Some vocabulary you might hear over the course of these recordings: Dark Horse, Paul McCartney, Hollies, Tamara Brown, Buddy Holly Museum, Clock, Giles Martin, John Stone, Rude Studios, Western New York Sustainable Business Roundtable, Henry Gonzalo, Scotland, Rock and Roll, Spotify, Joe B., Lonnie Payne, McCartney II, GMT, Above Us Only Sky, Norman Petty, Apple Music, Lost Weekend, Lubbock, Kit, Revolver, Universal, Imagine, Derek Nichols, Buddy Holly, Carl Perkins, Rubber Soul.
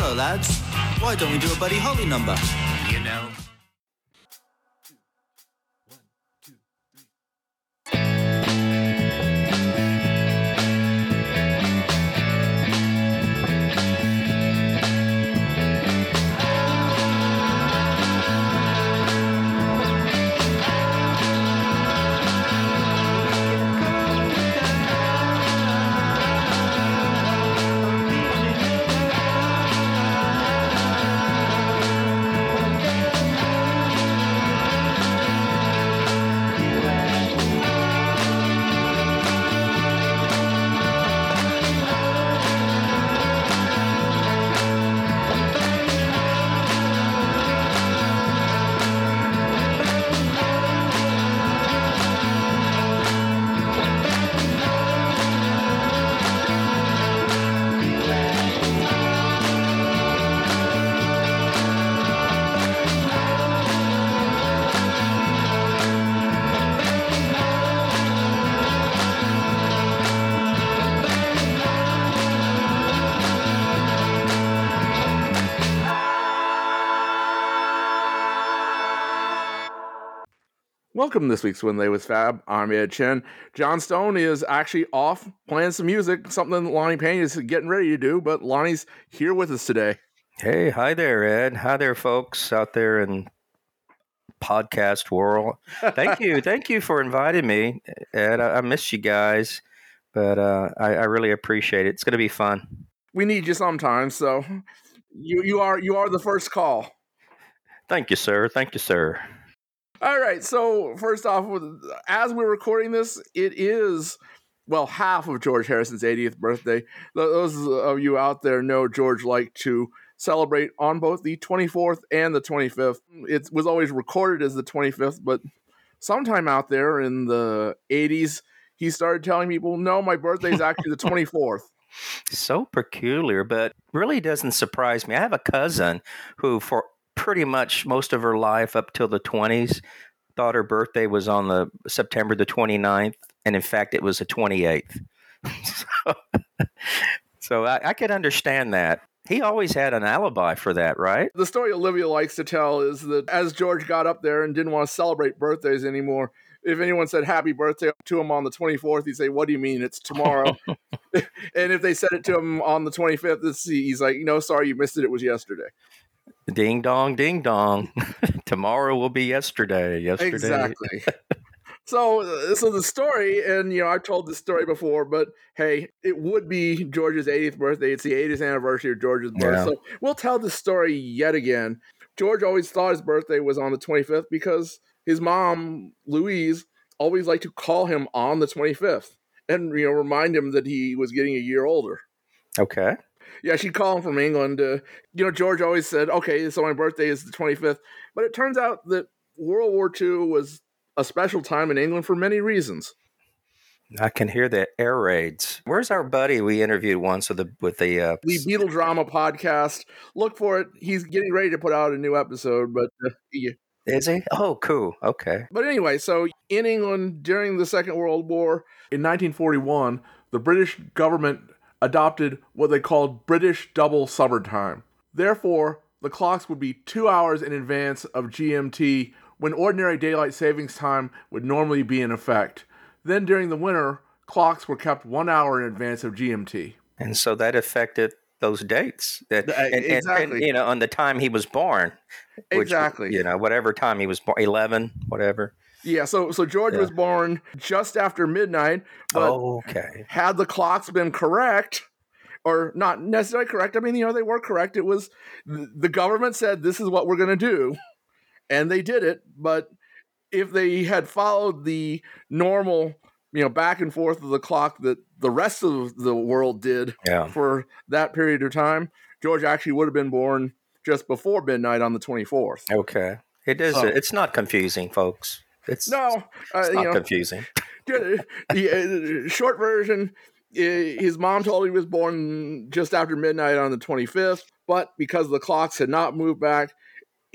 Hello, lads. Why don't we do a Buddy Holly number? You know. Welcome to this week's When They Was Fab. I'm Ed Chen. John Stone is actually off playing some music, something that Lonnie Payne is getting ready to do, but Lonnie's here with us today. Hey, hi there, Ed. Hi there, folks out there in podcast world. Thank you. Thank you for inviting me, Ed. I miss you guys, but I really appreciate it. It's going to be fun. We need you sometimes, so you are the first call. Thank you, sir. Thank you, sir. All right, so first off, as we're recording this, it is, well, half of George Harrison's 80th birthday. Those of you out there know George liked to celebrate on both the 24th and the 25th. It was always recorded as the 25th, but sometime out there in the 80s, he started telling people, no, my birthday is actually the 24th. So peculiar, but really doesn't surprise me. I have a cousin who, for pretty much most of her life up till the 20s, thought her birthday was on the September the 29th, and in fact it was the 28th. So I could understand that. He always had an alibi for that, right? The story Olivia likes to tell is that as George got up there and didn't want to celebrate birthdays anymore, if anyone said happy birthday to him on the 24th, he'd say, what do you mean? It's tomorrow. And if they said it to him on the 25th, he's like, no, sorry, you missed it. It was yesterday. Ding dong, ding dong. Tomorrow will be yesterday. Yesterday. Exactly. So the story, and I've told this story before, but hey, it would be George's 80th birthday. It's the 80th anniversary of George's birth. Yeah. So we'll tell this story yet again. George always thought his birthday was on the 25th because his mom, Louise, always liked to call him on the 25th and remind him that he was getting a year older. Okay. Yeah, she'd call him from England. George always said, okay, so my birthday is the 25th. But it turns out that World War II was a special time in England for many reasons. I can hear the air raids. Where's our buddy we interviewed once with the The Beatle Drama podcast. Look for it. He's getting ready to put out a new episode. But Is he? Oh, cool. Okay. But anyway, so in England during the Second World War in 1941, the British government adopted what they called British double summertime. Therefore, the clocks would be 2 hours in advance of GMT when ordinary daylight savings time would normally be in effect. Then during the winter, clocks were kept 1 hour in advance of GMT. And so that affected those dates. Exactly. And on the time he was born. Which, exactly. Whatever time he was born, 11, whatever. Yeah, so George was born just after midnight, but had the clocks been correct, or not necessarily correct, they were correct. It was, the government said, this is what we're going to do, and they did it, but if they had followed the normal, back and forth of the clock that the rest of the world did for that period of time, George actually would have been born just before midnight on the 24th. Okay. It is. It's not confusing, folks. It's not confusing. Short version, his mom told him he was born just after midnight on the 25th, but because the clocks had not moved back,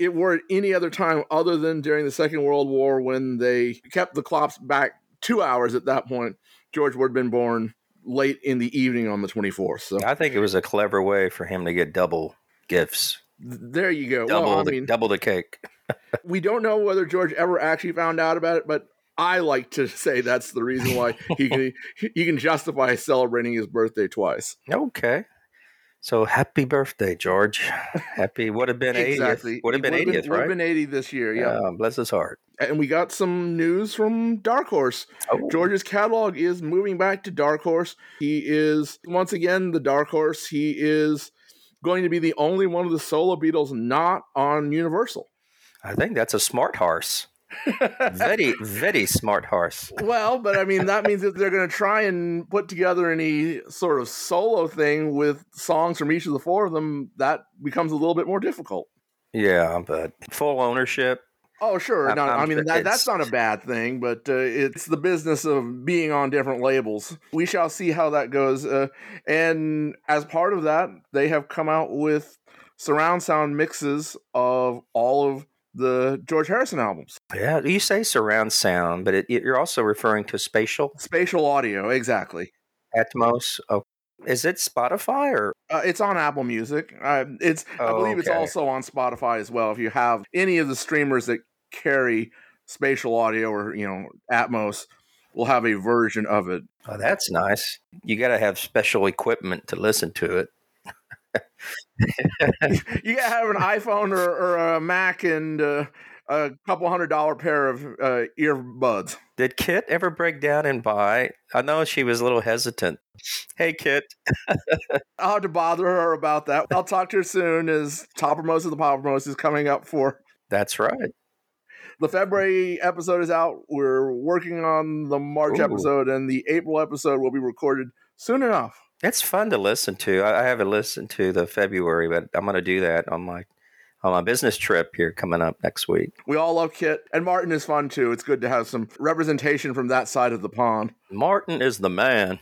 it were at any other time other than during the Second World War when they kept the clocks back 2 hours at that point, George would have been born late in the evening on the 24th. So I think it was a clever way for him to get double gifts. There you go. Double the cake. We don't know whether George ever actually found out about it, but I like to say that's the reason why he can justify celebrating his birthday twice. Okay. So happy birthday, George. Happy, would have been 80th. Exactly. Would have been 80th, right? Would have been 80 this year, yeah. Bless his heart. And we got some news from Dark Horse. Oh. George's catalog is moving back to Dark Horse. He is, once again, the Dark Horse. He is going to be the only one of the solo Beatles not on Universal. I think that's a smart horse. Very, very smart horse. Well, but I mean, that means that they're going to try and put together any sort of solo thing with songs from each of the four of them. That becomes a little bit more difficult. Yeah, but full ownership. Oh, sure. That's not a bad thing, but it's the business of being on different labels. We shall see how that goes. And as part of that, they have come out with surround sound mixes of all of the George Harrison albums. Yeah, you say surround sound, but you're also referring to spatial? Spatial audio, exactly. Atmos. Oh. Is it Spotify or? It's on Apple Music. It's also on Spotify as well. If you have any of the streamers that carry spatial audio or, Atmos, will have a version of it. Oh, that's nice. You got to have special equipment to listen to it. You gotta have an iPhone or a Mac and a couple $100 pair of earbuds. Did Kit ever break down and buy? I know she was a little hesitant. Hey, Kit. I'll have to bother her about that. I'll talk to her soon as Toppermost of the Poppermost is coming up for. That's right. The February episode is out. We're working on the March episode, and the April episode will be recorded soon enough. It's fun to listen to. I haven't listened to the February, but I'm going to do that on my business trip here coming up next week. We all love Kit, and Martin is fun too. It's good to have some representation from that side of the pond. Martin is the man.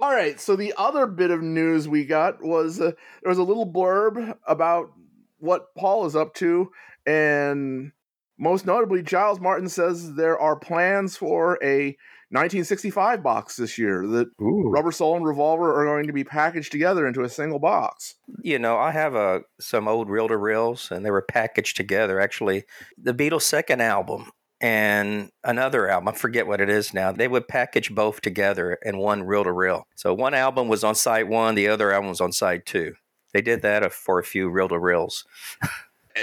All right, so the other bit of news we got was there was a little blurb about what Paul is up to, and most notably, Giles Martin says there are plans for a 1965 box this year that Rubber Soul and Revolver are going to be packaged together into a single box. I have some old reel-to-reels, and they were packaged together. Actually, the Beatles' second album and another album, I forget what it is now, they would package both together in one reel-to-reel. So one album was on side one, the other album was on side two. They did that for a few reel-to-reels.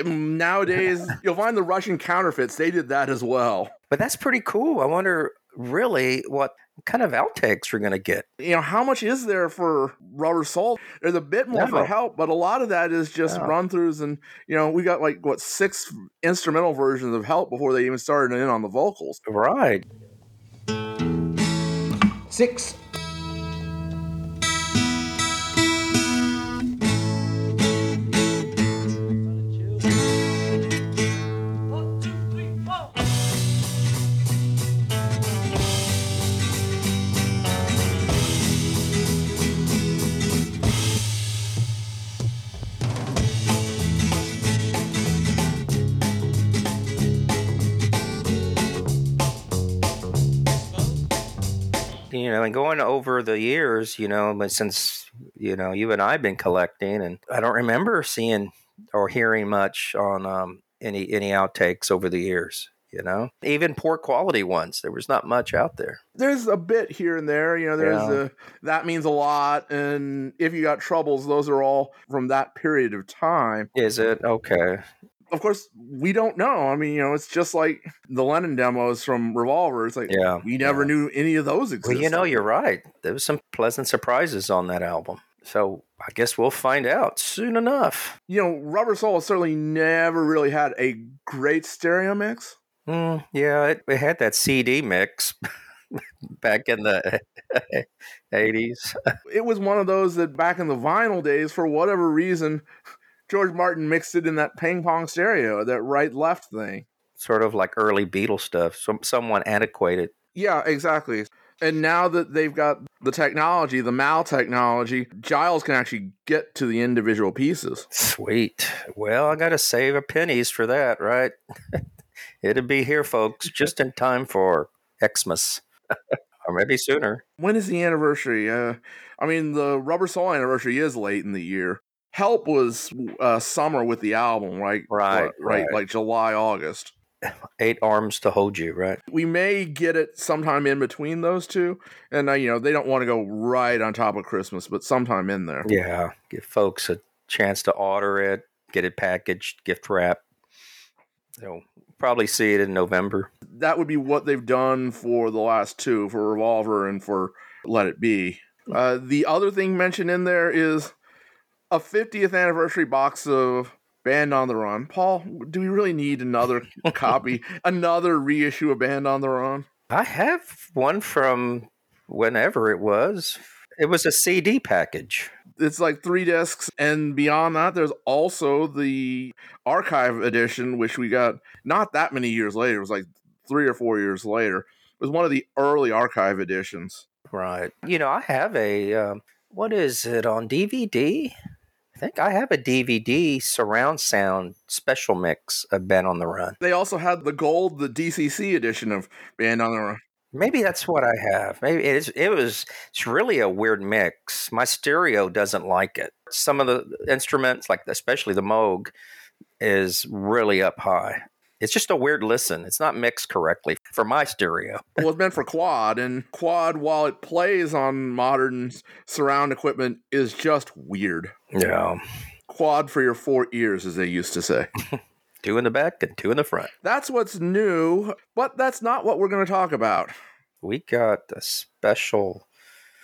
Nowadays, you'll find the Russian counterfeits. They did that as well. But that's pretty cool. I wonder really what kind of outtakes we're going to get. How much is there for Rubber Soul? There's a bit more for Help, but a lot of that is just run-throughs. And, we got six instrumental versions of Help before they even started in on the vocals. Right. 6. And going over the years, but since, you and I have been collecting, and I don't remember seeing or hearing much on any outtakes over the years, even poor quality ones. There was not much out there. There's a bit here and there, That Means a Lot. And If You Got Troubles, those are all from that period of time. Is it? Okay. Of course, we don't know. I mean, it's just like the Lennon demos from Revolver. It's like, we never knew any of those existed. Well, you're right. There was some pleasant surprises on that album. So I guess we'll find out soon enough. Rubber Soul certainly never really had a great stereo mix. It had that CD mix back in the 80s. It was one of those that back in the vinyl days, for whatever reason, George Martin mixed it in that ping-pong stereo, that right-left thing. Sort of like early Beatles stuff, someone antiquated. Yeah, exactly. And now that they've got the technology, the MAL technology, Giles can actually get to the individual pieces. Sweet. Well, I got to save a pennies for that, right? It'll be here, folks, just in time for Xmas. Or maybe sooner. When is the anniversary? I mean, the Rubber Soul anniversary is late in the year. Help was summer with the album, right? Right. Like July, August. 8 Arms to Hold You, right? We may get it sometime in between those two. And, you know, they don't want to go right on top of Christmas, but sometime in there. Yeah. Give folks a chance to order it, get it packaged, gift wrap. They'll probably see it in November. That would be what they've done for the last two, for Revolver and for Let It Be. The other thing mentioned in there is a 50th anniversary box of Band on the Run. Paul, do we really need another copy, another reissue of Band on the Run? I have one from whenever it was. It was a CD package. It's like 3 discs, and beyond that, there's also the archive edition, which we got not that many years later. It was like 3 or 4 years later. It was one of the early archive editions. Right. You know, I have a, what is it, on DVD? I think I have a DVD surround sound special mix of Band on the Run. They also had the gold, the DCC edition of Band on the Run. Maybe that's what I have. Maybe it's really a weird mix. My stereo doesn't like it. Some of the instruments, like especially the Moog, is really up high. It's just a weird listen. It's not mixed correctly for my stereo. Well, it's meant for quad, and quad, while it plays on modern surround equipment, is just weird. Yeah. Quad for your 4 ears, as they used to say. 2 in the back and 2 in the front. That's what's new, but that's not what we're going to talk about. We got a special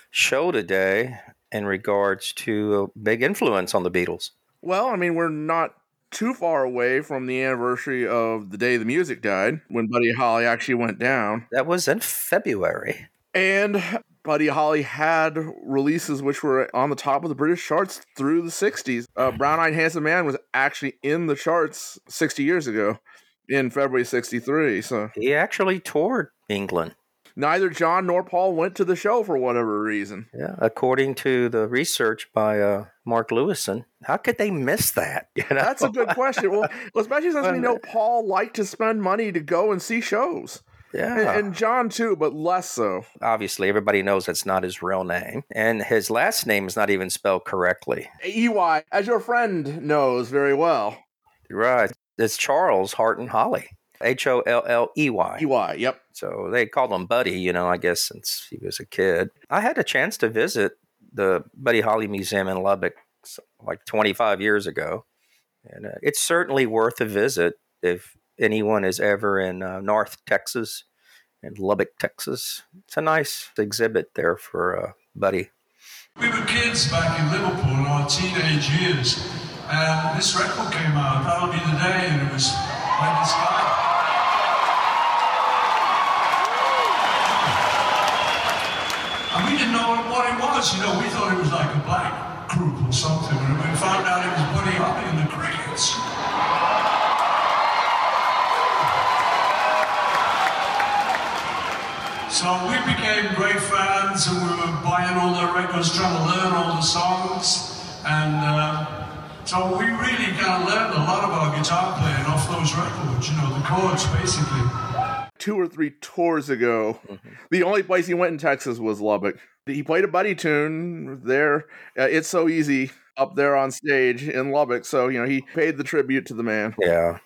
show today in regards to a big influence on the Beatles. Well, I mean, we're not too far away from the anniversary of the day the music died, when Buddy Holly actually went down. That was in February. And Buddy Holly had releases which were on the top of the British charts through the 60s. Brown Eyed Handsome Man was actually in the charts 60 years ago in February 63. So he actually toured England. Neither John nor Paul went to the show for whatever reason. Yeah, according to the research by Mark Lewison. How could they miss that? You know? That's a good question. Well, especially since we know Paul liked to spend money to go and see shows. Yeah. And John too, but less so. Obviously, everybody knows that's not his real name. And his last name is not even spelled correctly. EY, as your friend knows very well. Right. It's Charles Harton Holly. Holley. EY, yep. So they called him Buddy, you know, I guess since he was a kid. I had a chance to visit the Buddy Holly Museum in Lubbock like 25 years ago. And it's certainly worth a visit if anyone is ever in North Texas, in Lubbock, Texas. It's a nice exhibit there for Buddy. We were kids back in Liverpool in our teenage years, and this record came out, That'll Be The Day, and it was like this guy. And we didn't know what it was, you know, we thought it was like a black group or something, and we found out it was Buddy Holly and the Crickets. So we became great fans, and we were buying all their records, trying to learn all the songs, and so we really kind of learned a lot of our guitar playing off those records, you know, the chords basically. 2 or 3 tours ago, the only place he went in Texas was Lubbock. He played a Buddy tune there, It's So Easy, up there on stage in Lubbock, so, you know, he paid the tribute to the man. Yeah.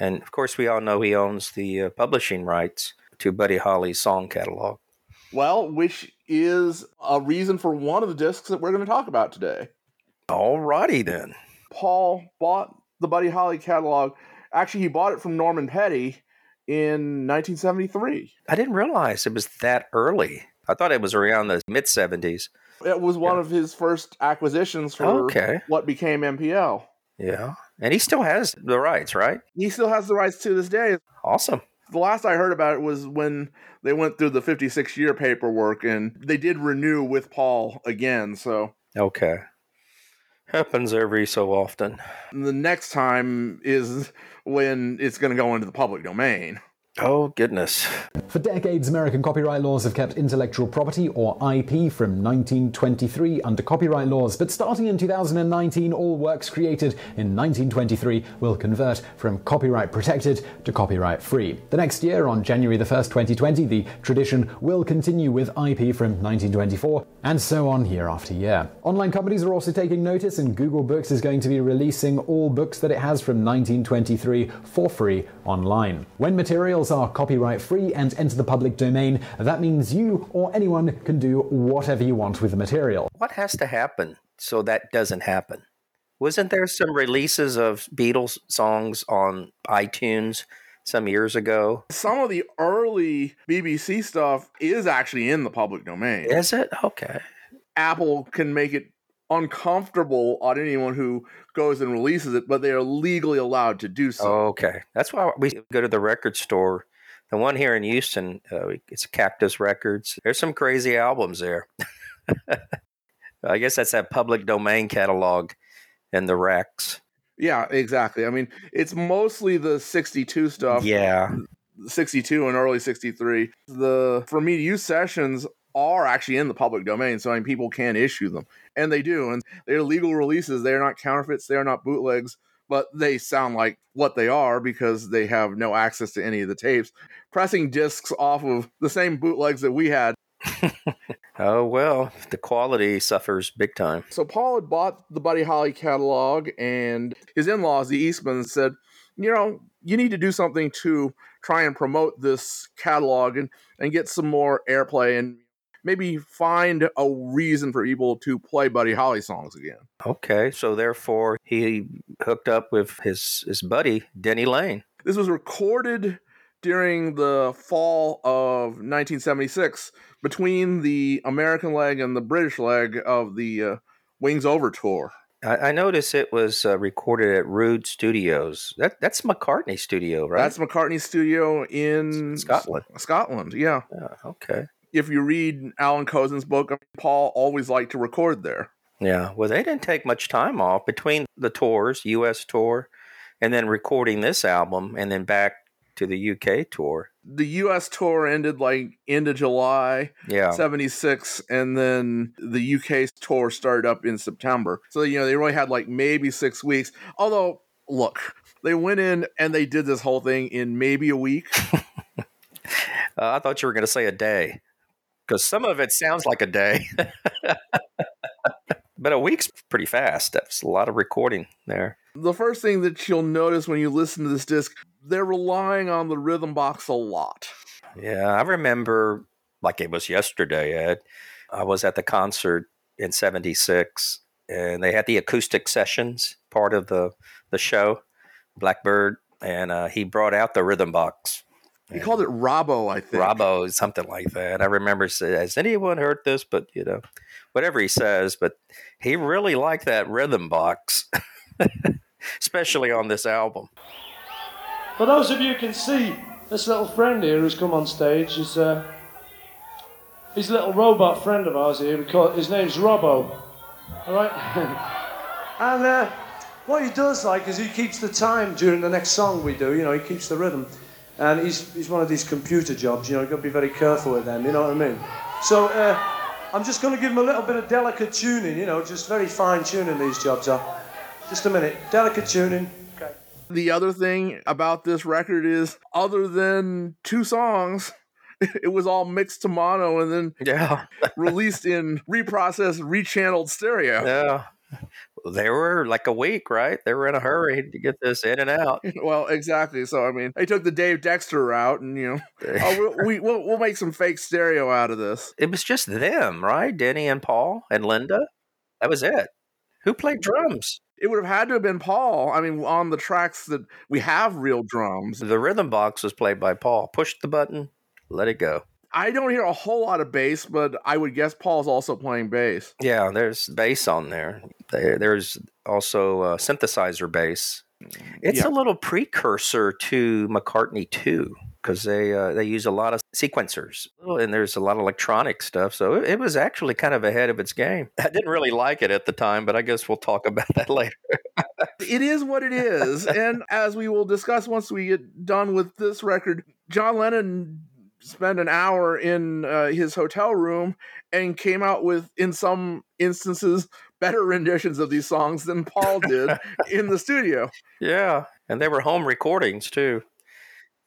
And of course, we all know he owns the publishing rights to Buddy Holly's song catalog. Well, which is a reason for one of the discs that we're going to talk about today. All righty, then. Paul bought the Buddy Holly catalog. Actually, he bought it from Norman Petty in 1973. I didn't realize it was that early. I thought it was around the mid-70s. It was one of his first acquisitions for what became MPL. Yeah. And he still has the rights, right? He still has the rights to this day. Awesome. The last I heard about it was when they went through the 56-year paperwork, and they did renew with Paul again, so. Okay. Happens every so often. The next time is when it's going to go into the public domain. Oh, goodness. For decades, American copyright laws have kept intellectual property, or IP, from 1923 under copyright laws. But starting in 2019, all works created in 1923 will convert from copyright protected to copyright free. The next year, on January the 1st, 2020, the tradition will continue with IP from 1924, and so on year after year. Online companies are also taking notice, and Google Books is going to be releasing all books that it has from 1923 for free online. When material are copyright free and enter the public domain, that means you or anyone can do whatever you want with the material. What has to happen so that doesn't happen? Wasn't there some releases of Beatles songs on iTunes some years ago? Some of the early BBC stuff is actually in the public domain. Is it? Okay. Apple can make it uncomfortable on anyone who goes and releases it, but they are legally allowed to do so. Okay. That's why we go to the record store. The one here in Houston, it's Cactus Records. There's some crazy albums there. I guess that's that public domain catalog and the racks. Yeah, exactly. I mean, it's mostly the 62 stuff. Yeah. 62 and early 63. The For Me to You sessions are actually in the public domain, so I mean, people can issue them. And they do, and they're legal releases. They're not counterfeits. They're not bootlegs, but they sound like what they are because they have no access to any of the tapes. Pressing discs off of the same bootlegs that we had. Oh, well, the quality suffers big time. So Paul had bought the Buddy Holly catalog, and his in-laws, the Eastmans, said, you know, you need to do something to try and promote this catalog and get some more airplay and maybe find a reason for people to play Buddy Holly songs again. Okay, so therefore he hooked up with his buddy, Denny Lane. This was recorded during the fall of 1976 between the American leg and the British leg of the Wings Over tour. I noticed it was recorded at Rude Studios. That's McCartney's studio, right? That's McCartney's studio in Scotland. Scotland, yeah. Okay. If you read Alan Cozen's book, Paul always liked to record there. Yeah. Well, they didn't take much time off between the tours, U.S. tour, and then recording this album, and then back to the U.K. tour. The U.S. tour ended like end of July, 76, and then the U.K. tour started up in September. So, you know, they really had like maybe 6 weeks. Although, look, they went in and they did this whole thing in maybe a week. I thought you were going to say a day, because some of it sounds like a day. But a week's pretty fast. That's a lot of recording there. The first thing that you'll notice when you listen to this disc, they're relying on the rhythm box a lot. Yeah, I remember, like it was yesterday, Ed. I was at the concert in 76, and they had the acoustic sessions part of the show, Blackbird, and he brought out the rhythm box. He called it Robbo, I think. Robbo, something like that. I remember saying, has anyone heard this? But, you know, whatever he says. But he really liked that rhythm box, especially on this album. For those of you who can see, this little friend here who's come on stage is his little robot friend of ours here. His name's Robbo. All right? And what he does like is he keeps the time during the next song we do. You know, he keeps the rhythm. And he's one of these computer jobs, you know, you've got to be very careful with them, you know what I mean? So I'm just going to give him a little bit of delicate tuning, you know, just very fine tuning these jobs are. Just a minute, delicate tuning. Okay. The other thing about this record is, other than two songs, it was all mixed to mono and then released in reprocessed, rechanneled stereo. Yeah. they were like a week, right? They were in a hurry to get this in and out. Well, exactly. So, I mean, they took the Dave Dexter route and, you know, we'll make some fake stereo out of this. It was just them, right? Denny and Paul and Linda. That was it. Who played drums? It would have had to have been Paul. I mean, on the tracks that we have real drums. The rhythm box was played by Paul. Pushed the button, let it go. I don't hear a whole lot of bass, but I would guess Paul's also playing bass. Yeah, there's bass on there. There's also synthesizer bass. It's a little precursor to McCartney II, because they use a lot of sequencers, and there's a lot of electronic stuff. So it was actually kind of ahead of its game. I didn't really like it at the time, but I guess we'll talk about that later. It is what it is. And as we will discuss once we get done with this record, John Lennon spent an hour in his hotel room and came out with, in some instances, better renditions of these songs than Paul did in the studio. Yeah, and they were home recordings too.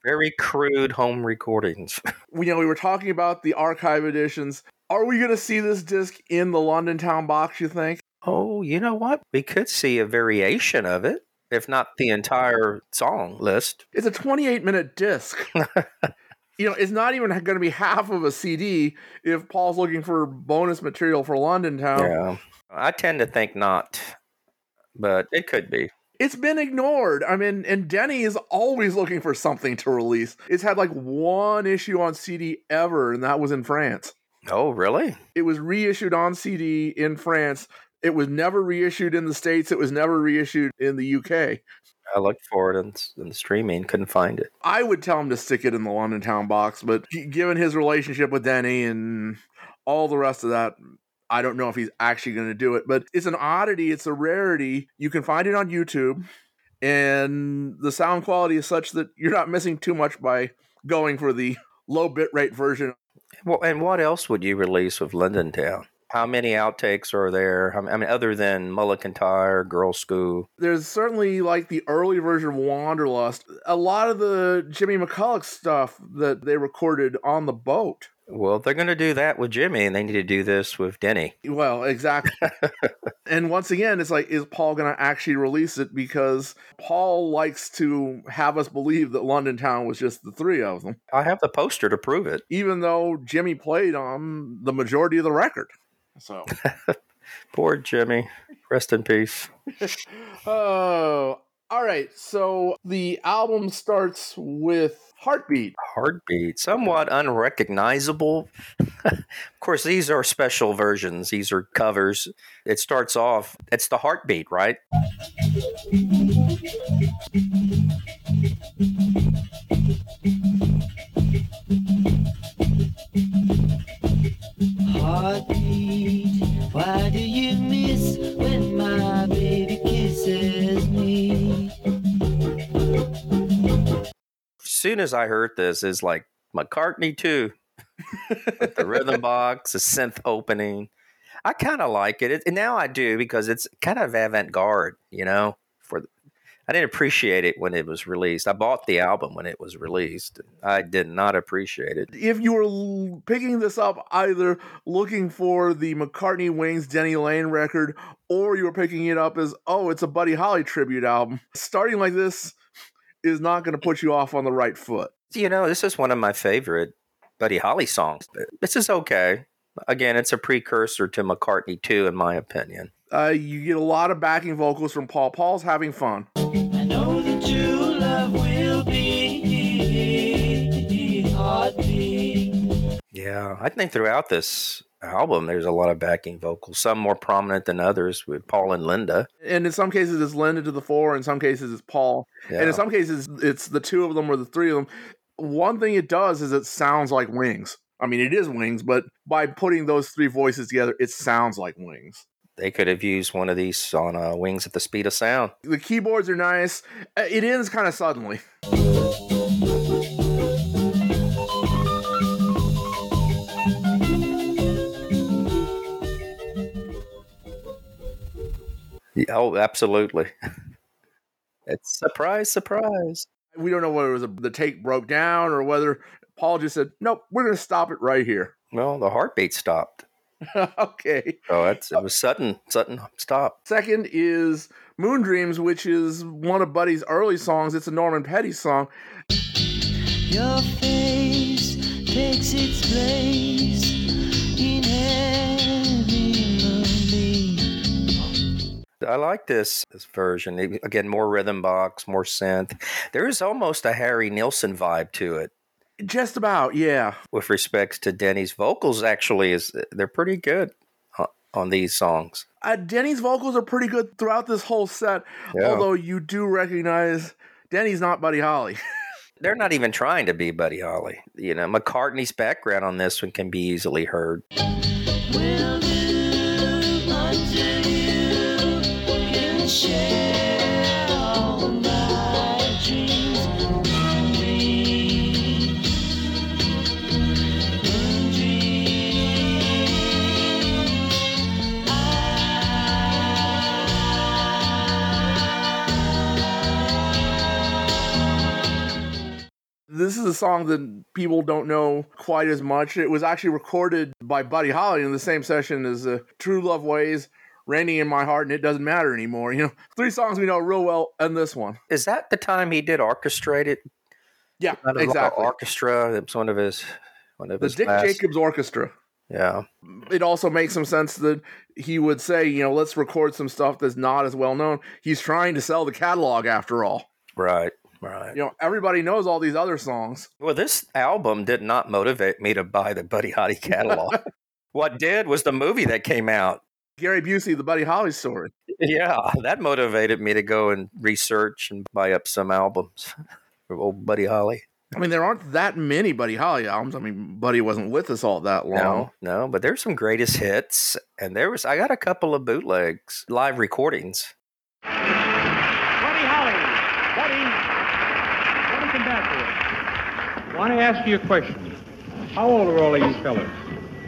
Very crude home recordings. We were talking about the archive editions. Are we going to see this disc in the London Town box, you think? Oh, you know what? We could see a variation of it, if not the entire song list. It's a 28-minute disc. It's not even going to be half of a CD if Paul's looking for bonus material for London Town. Yeah, I tend to think not, but it could be. It's been ignored. I mean, and Denny is always looking for something to release. It's had like one issue on CD ever, and that was in France. Oh, really? It was reissued on CD in France. It was never reissued in the States. It was never reissued in the UK. I looked for it in the streaming, couldn't find it. I would tell him to stick it in the London Town box, but given his relationship with Denny and all the rest of that, I don't know if he's actually going to do it, but it's an oddity. It's a rarity. You can find it on YouTube, and the sound quality is such that you're not missing too much by going for the low bitrate version. Well, and what else would you release with London Town? How many outtakes are there? I mean, other than Mullicantyre, Girl School. There's certainly like the early version of Wanderlust. A lot of the Jimmy McCulloch stuff that they recorded on the boat. Well, they're going to do that with Jimmy, and they need to do this with Denny. Well, exactly. And once again, it's like, is Paul going to actually release it? Because Paul likes to have us believe that London Town was just the three of them. I have the poster to prove it. Even though Jimmy played on the majority of the record. So, poor Jimmy, rest in peace. Oh, all right. So the album starts with Heartbeat, somewhat unrecognizable. Of course, these are special versions. These are covers. It starts off, it's the heartbeat, right? Heartbeat, why do you miss when my baby kisses me? As soon as I heard this, it's like McCartney II. With the rhythm box, the synth opening. I kind of like it. And now I do, because it's kind of avant-garde, I didn't appreciate it when it was released. I bought the album when it was released. I did not appreciate it. If you were picking this up either looking for the McCartney Wings Denny Lane record, or you were picking it up as, oh, it's a Buddy Holly tribute album, starting like this is not going to put you off on the right foot. This is one of my favorite Buddy Holly songs. This is okay. Again, it's a precursor to McCartney II, in my opinion. You get a lot of backing vocals from Paul. Paul's having fun. I know that true love will be heartbeat. Yeah, I think throughout this album, there's a lot of backing vocals, some more prominent than others with Paul and Linda. And in some cases, it's Linda to the fore. In some cases, it's Paul. Yeah. And in some cases, it's the two of them or the three of them. One thing it does is it sounds like Wings. I mean, it is Wings, but by putting those three voices together, it sounds like Wings. They could have used one of these on Wings at the Speed of Sound. The keyboards are nice. It ends kind of suddenly. Oh, absolutely. It's surprise, surprise. We don't know whether it was the take broke down or whether Paul just said, nope, we're going to stop it right here. Well, the heartbeat stopped. Okay. Oh, it was sudden. Sudden stop. Second is Moon Dreams, which is one of Buddy's early songs. It's a Norman Petty song. Your face takes its place in every movie. I like this version. Again, more rhythm box, more synth. There is almost a Harry Nilsson vibe to it. Just about, yeah. With respect to Denny's vocals, actually, they're pretty good on these songs. Denny's vocals are pretty good throughout this whole set, yeah. Although you do recognize Denny's not Buddy Holly. They're not even trying to be Buddy Holly. You know, McCartney's background on this one can be easily heard. We'll do until you can share all my dreams. This is a song that people don't know quite as much. It was actually recorded by Buddy Holly in the same session as True Love Ways, Raining in My Heart, and It Doesn't Matter Anymore. You know, three songs we know real well, and this one. Is that the time he did orchestrate it? Yeah, exactly. Orchestra, it was one of his The Dick Jacobs Orchestra. Yeah. It also makes some sense that he would say, you know, let's record some stuff that's not as well known. He's trying to sell the catalog after all. Right. Right. You know, everybody knows all these other songs. Well, this album did not motivate me to buy the Buddy Holly catalog. What did was the movie that came out. Gary Busey, The Buddy Holly Story. Yeah, that motivated me to go and research and buy up some albums of old Buddy Holly. I mean, there aren't that many Buddy Holly albums. I mean, Buddy wasn't with us all that long. No, but there's some greatest hits. And I got a couple of bootlegs, live recordings. I want to ask you a question. How old are all of you fellas?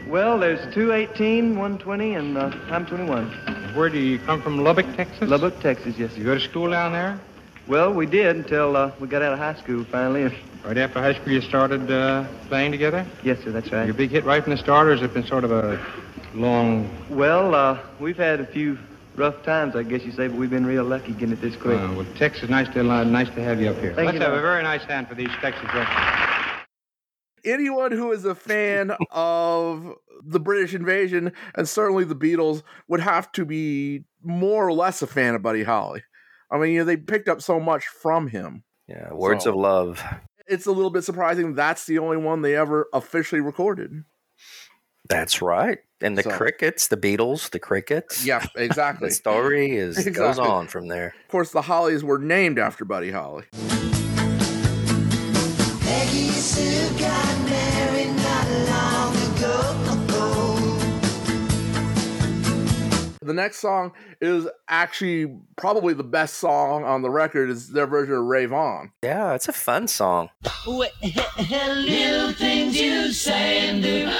Well, there's 218, 120, and I'm 21. Where do you come from? Lubbock, Texas? Lubbock, Texas, yes. You go to school down there? Well, we did until we got out of high school, finally. Right after high school, you started playing together? Yes, sir, that's right. Your big hit right from the start, or has it been sort of a long... Well, we've had a few rough times, I guess you say, but we've been real lucky getting it this quick. Well, Texas, nice to have you up here. Let's have a very nice hand for these Texas records. Anyone who is a fan of the British invasion, and certainly the Beatles, would have to be more or less a fan of Buddy Holly. I mean, you know, they picked up so much from him. Yeah, words of love. It's a little bit surprising that's the only one they ever officially recorded. That's right. And Crickets, the Beatles, the Crickets. Yeah, exactly. The story goes on from there. Of course, the Hollies were named after Buddy Holly. Peggy Sue got married not long ago. The next song is actually probably the best song on the record. It's their version of Rave On. Yeah, it's a fun song. Little things you say and do.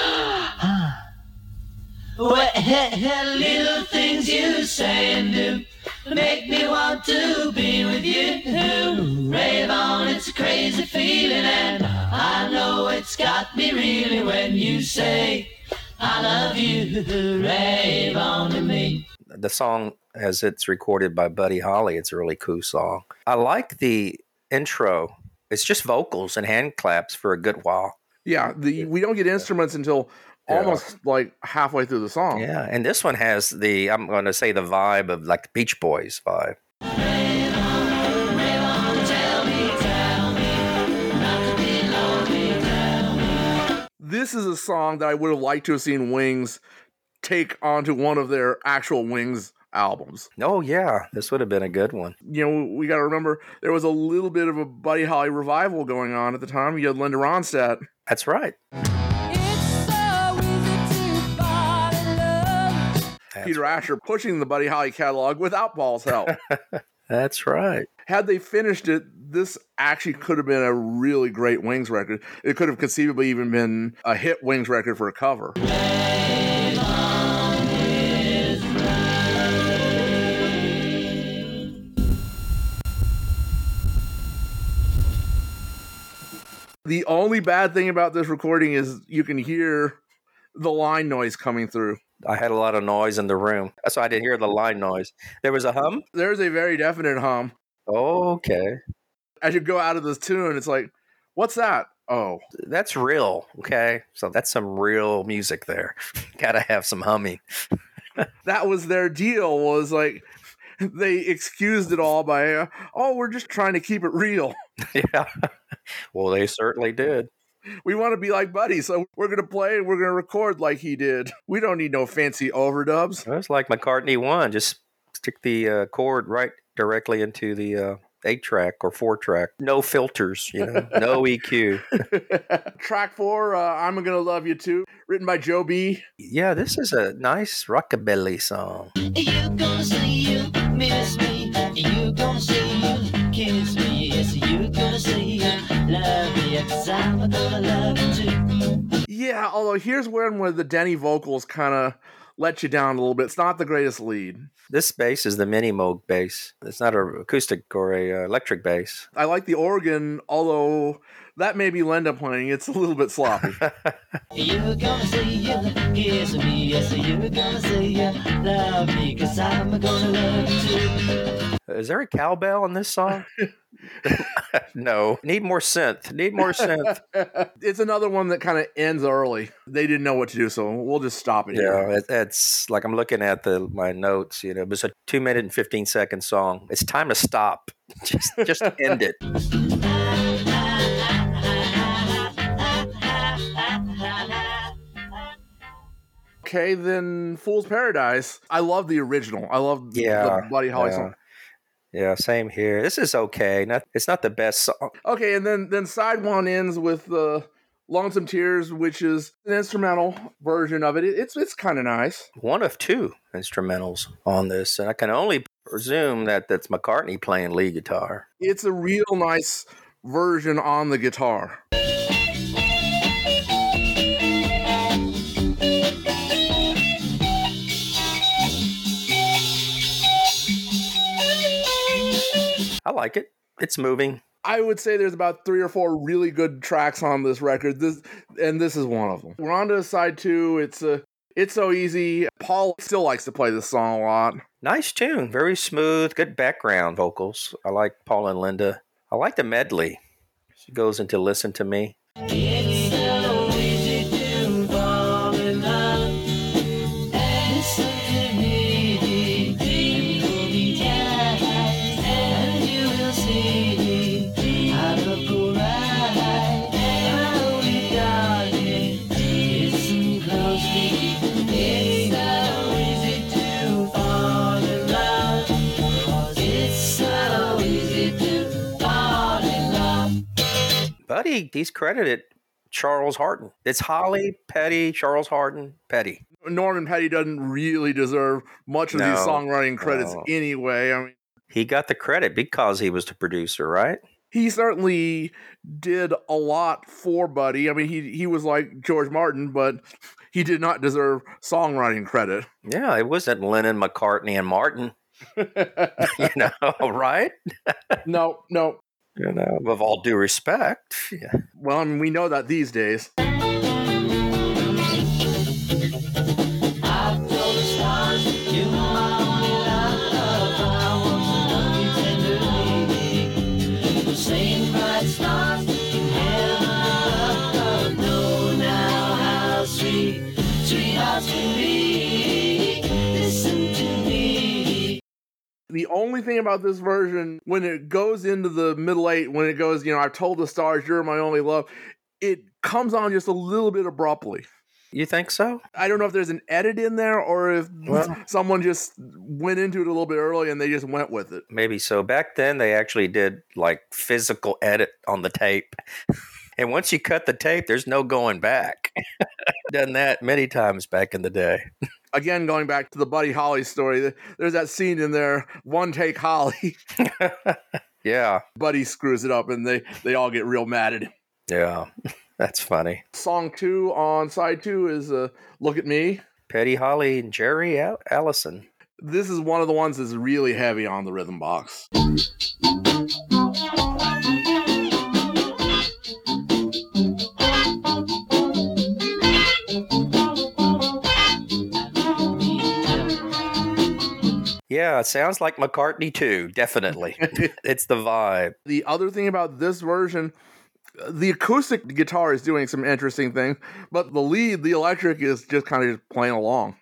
Little things you say and do. Make me want to be with you. Rave on, it's a crazy feeling, and I know it's got me really when you say I love you. Rave on to me. The song, as it's recorded by Buddy Holly, it's a really cool song. I like the intro. It's just vocals and hand claps for a good while. Yeah, we don't get instruments until almost like halfway through the song. Yeah, and this one has I'm going to say the vibe of like Beach Boys vibe. This is a song that I would have liked to have seen Wings take onto one of their actual Wings albums. Oh yeah, this would have been a good one. You know, we got to remember there was a little bit of a Buddy Holly revival going on at the time. You had Linda Ronstadt. That's right. Peter Asher pushing the Buddy Holly catalog without Paul's help. That's right. Had they finished it, this actually could have been a really great Wings record. It could have conceivably even been a hit Wings record for a cover. The only bad thing about this recording is you can hear the line noise coming through. I had a lot of noise in the room, so I didn't hear the line noise. There was a hum? There's a very definite hum. Oh, okay. As you go out of this tune, it's like, what's that? Oh, that's real. Okay. So that's some real music there. Gotta have some humming. That was their deal, was like, they excused it all by, we're just trying to keep it real. Yeah. Well, they certainly did. We want to be like Buddy, so we're going to play and we're going to record like he did. We don't need no fancy overdubs. It's like McCartney I, just stick the chord right directly into the 8-track or 4-track. No filters, you know, no EQ. Track 4, I'm Going to Love You Too, written by Joe B. Yeah, this is a nice rockabilly song. You gonna see you miss me, you gonna see you kiss me, yes, you gonna see you love me, yes, I'm gonna love you too. Yeah, although here's where the Denny vocals kind of let you down a little bit. It's not the greatest lead. This bass is the mini Moog bass. It's not an acoustic or an electric bass. I like the organ, although that may be Linda playing. It's a little bit sloppy. You're gonna see you kiss me, yes, you're gonna see you love me, 'cause I'm gonna love you too. Is there a cowbell in this song? No. Need more synth. It's another one that kind of ends early. They didn't know what to do, so we'll just stop it here. Yeah, it's like I'm looking at my notes, you know. It's a 2 minute and 15-second song. It's time to stop. Just end it. Okay, then Fool's Paradise. I love the original. I love the Buddy Holly song. Yeah, same here. This is okay. It's not the best song. Okay, and then side one ends with the Lonesome Tears, which is an instrumental version of it. It's kind of nice. One of two instrumentals on this, and I can only presume that that's McCartney playing lead guitar. It's a real nice version on the guitar. I like it. It's moving. I would say there's about 3 or 4 really good tracks on this record, and this is one of them. We're on to side 2. It's So Easy. Paul still likes to play this song a lot. Nice tune. Very smooth. Good background vocals. I like Paul and Linda. I like the medley. She goes into Listen to Me. It's so easy to fall in love. Buddy, he's credited Charles Harden. It's Holly, Petty, Charles Harden, Petty. Norman Petty doesn't really deserve much of these songwriting credits anyway. I mean, he got the credit because he was the producer, right? He certainly did a lot for Buddy. I mean, he was like George Martin, but he did not deserve songwriting credit. Yeah, it wasn't Lennon, McCartney, and Martin. You know, right? No. You know, with all due respect. Yeah. Well, I mean, we know that these days. The only thing about this version, when it goes into the middle 8, when it goes, you know, I've told the stars you're my only love, it comes on just a little bit abruptly. You think so? I don't know if there's an edit in there or if someone just went into it a little bit early and they just went with it. Maybe so. Back then, they actually did, like, physical edit on the tape. And once you cut the tape, there's no going back. Done that many times back in the day. Again, going back to the Buddy Holly story, there's that scene in there, One Take Holly. Yeah. Buddy screws it up and they all get real mad at him. Yeah, that's funny. Song 2 on side 2 is Look at Me. Petty, Holly, and Jerry Allison. This is one of the ones that's really heavy on the rhythm box. Yeah, it sounds like McCartney II, definitely. It's the vibe. The other thing about this version, the acoustic guitar is doing some interesting things, but the lead, the electric, is just kind of playing along.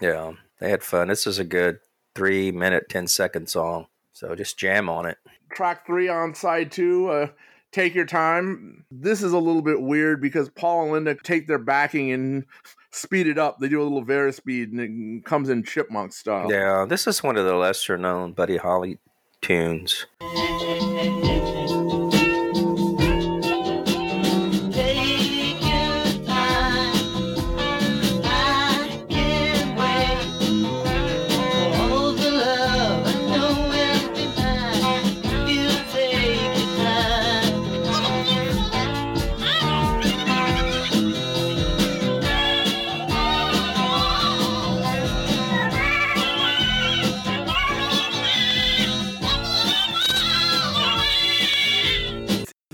Yeah, they had fun. This is a good 3-minute, 10-second song, so just jam on it. Track 3 on side 2, Take Your Time. This is a little bit weird because Paul and Linda take their backing and speed it up. They do a little Vera speed and it comes in Chipmunk style. Yeah, this is one of the lesser known Buddy Holly tunes.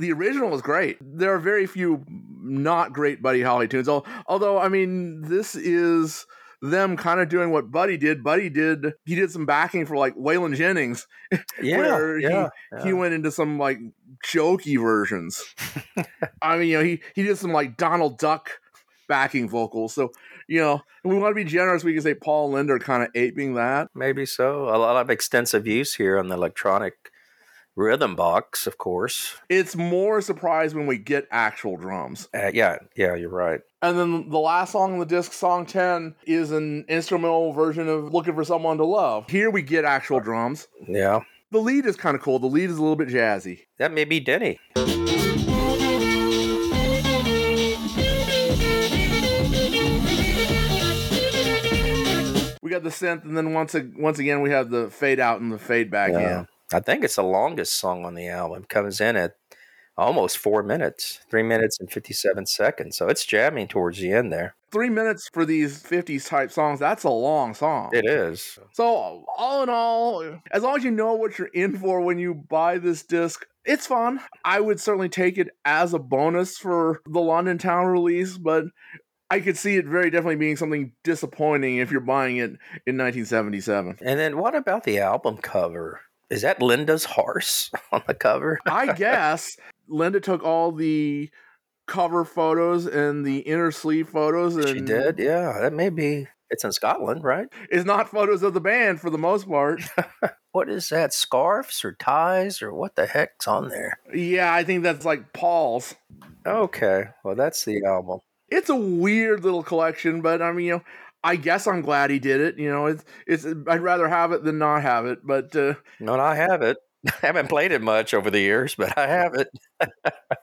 The original is great. There are very few not great Buddy Holly tunes. Although, I mean, this is them kind of doing what Buddy did. He did some backing for like Waylon Jennings. Yeah, where he went into some like jokey versions. I mean, you know, he did some like Donald Duck backing vocals. So, you know, if we want to be generous, we can say Paul Lind are kind of aping that. Maybe so. A lot of extensive use here on the electronic rhythm box, of course. It's more surprised when we get actual drums. Yeah, you're right. And then the last song on the disc, Song 10, is an instrumental version of Looking for Someone to Love. Here we get actual drums. Yeah. The lead is kind of cool. The lead is a little bit jazzy. That may be Denny. We got the synth, and then once again, we have the fade out and the fade back in. I think it's the longest song on the album. Comes in at almost 4 minutes, 3 minutes and 57 seconds. So it's jamming towards the end there. 3 minutes for these 50s type songs, that's a long song. It is. So all in all, as long as you know what you're in for when you buy this disc, it's fun. I would certainly take it as a bonus for the London Town release, but I could see it very definitely being something disappointing if you're buying it in 1977. And then what about the album cover? Is that Linda's horse on the cover? I guess Linda took all the cover photos and the inner sleeve photos. And she did, yeah. That may be. It's in Scotland, right? It's not photos of the band for the most part. What is that? Scarves or ties or what the heck's on there? Yeah, I think that's like Paul's. Okay, well, that's the album. It's a weird little collection, but I mean, you know, I guess I'm glad he did it. You know, it's I'd rather have it than not have it. But I have it. I haven't played it much over the years, but I have it.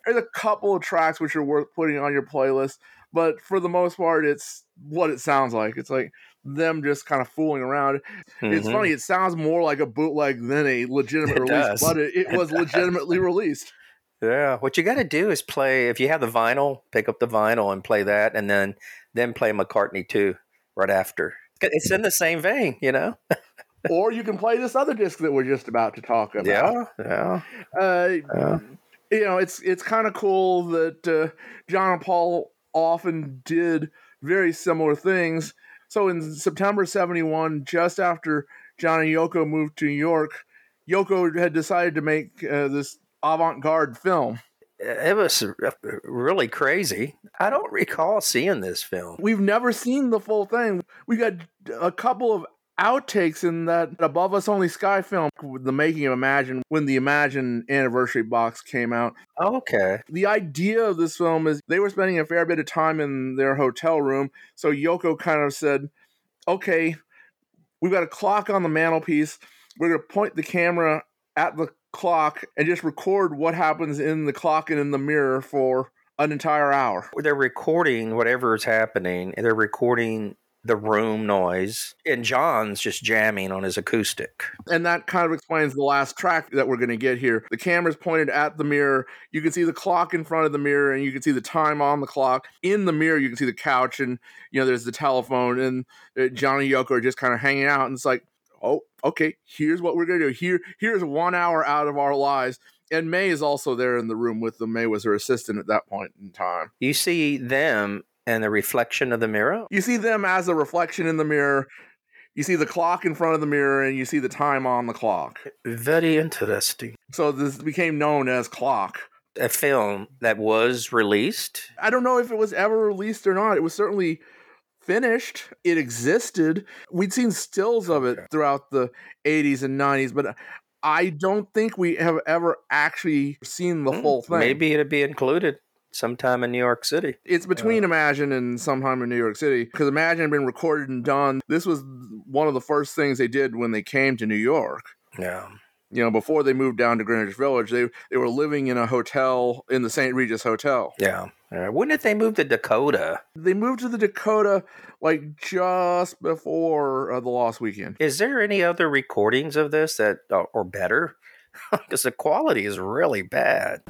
There's a couple of tracks which are worth putting on your playlist, but for the most part, it's what it sounds like. It's like them just kind of fooling around. Mm-hmm. It's funny. It sounds more like a bootleg than a legitimate release, but it was legitimately released. Yeah, what you got to do is play, if you have the vinyl, pick up the vinyl and play that, and then play McCartney II. Right after. It's in the same vein, you know? Or you can play this other disc that we're just about to talk about. Yeah. You know, it's kind of cool that John and Paul often did very similar things. So in September 71, just after John and Yoko moved to New York, Yoko had decided to make this avant-garde film. It was really crazy. I don't recall seeing this film. We've never seen the full thing. We got a couple of outtakes in that Above Us Only Sky film, the making of Imagine, when the Imagine anniversary box came out. Okay. The idea of this film is they were spending a fair bit of time in their hotel room, so Yoko kind of said, okay, we've got a clock on the mantelpiece. We're going to point the camera at the clock and just record what happens in the clock and in the mirror for an entire hour. They're recording whatever is happening, and they're recording the room noise, and John's just jamming on his acoustic. And that kind of explains the last track that we're going to get here. The camera's pointed at the mirror. You can see the clock in front of the mirror, and you can see the time on the clock. In the mirror, you can see the couch, and you know there's the telephone, and John and Yoko are just kind of hanging out, and it's like, oh, okay, here's what we're going to do. Here's 1 hour out of our lives. And May is also there in the room with them. May was her assistant at that point in time. You see them and the reflection of the mirror? You see them as a reflection in the mirror. You see the clock in front of the mirror, and you see the time on the clock. Very interesting. So this became known as Clock. A film that was released? I don't know if it was ever released or not. It was certainly finished. It existed. We'd seen stills of it throughout the 80s and 90s, but I don't think we have ever actually seen the full thing. Maybe it'll be included sometime in New York City. It's between Imagine and Sometime in New York City, because Imagine had been recorded and done. This was one of the first things they did when they came to New York. Yeah. You know, before they moved down to Greenwich Village, they were living in a hotel, in the St. Regis Hotel. Yeah. When did they move to Dakota? They moved to the Dakota, like, just before the Lost Weekend. Is there any other recordings of this that are better? Because the quality is really bad.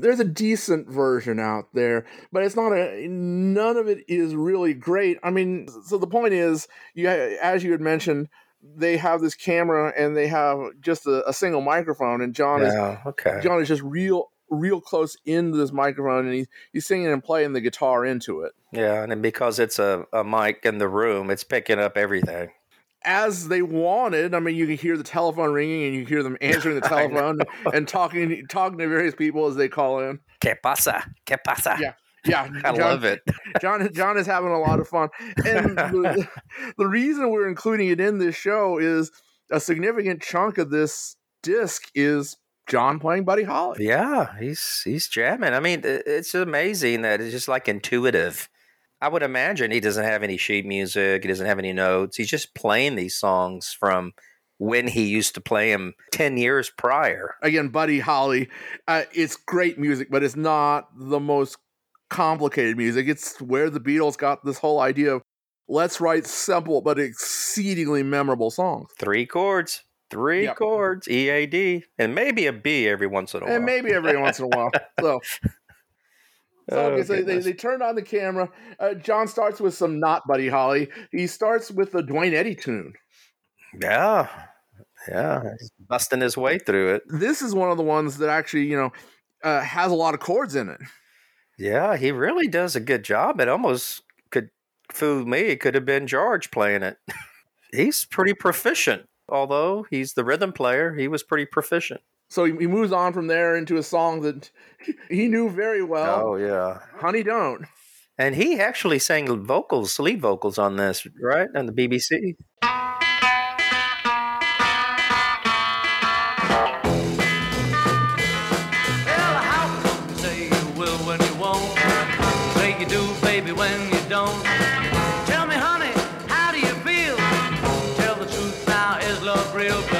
There's a decent version out there, but it's not none of it is really great. I mean, so the point is, as you had mentioned, they have this camera and they have just a single microphone, and John is just real close into this microphone, and he's singing and playing the guitar into it. Yeah, and because it's a mic in the room, it's picking up everything. As they wanted. I mean, you can hear the telephone ringing and you hear them answering the telephone and talking to various people as they call in. ¿Qué pasa? ¿Qué pasa? Yeah. Yeah. I love it. John is having a lot of fun. And the reason we're including it in this show is a significant chunk of this disc is John playing Buddy Holly. Yeah. He's jamming. I mean, it's amazing that it's just like intuitive. I would imagine he doesn't have any sheet music. He doesn't have any notes. He's just playing these songs from when he used to play them 10 years prior. Again, Buddy Holly, it's great music, but it's not the most complicated music. It's where the Beatles got this whole idea of let's write simple but exceedingly memorable songs. Three chords, E, A, D, and maybe a B every once in a while. So... So they turned on the camera. John starts with some not Buddy Holly. He starts with the Duane Eddy tune. Yeah. Yeah. He's busting his way through it. This is one of the ones that actually, has a lot of chords in it. Yeah, he really does a good job. It almost could fool me. It could have been George playing it. He's pretty proficient. Although he's the rhythm player, he was pretty proficient. So he moves on from there into a song that he knew very well. Oh, yeah. Honey, Don't. And he actually sang vocals, lead vocals on this, right? On the BBC. Well, how come you say you will when you won't? Say you do, baby, when you don't. Tell me, honey, how do you feel? Tell the truth now, is love real? But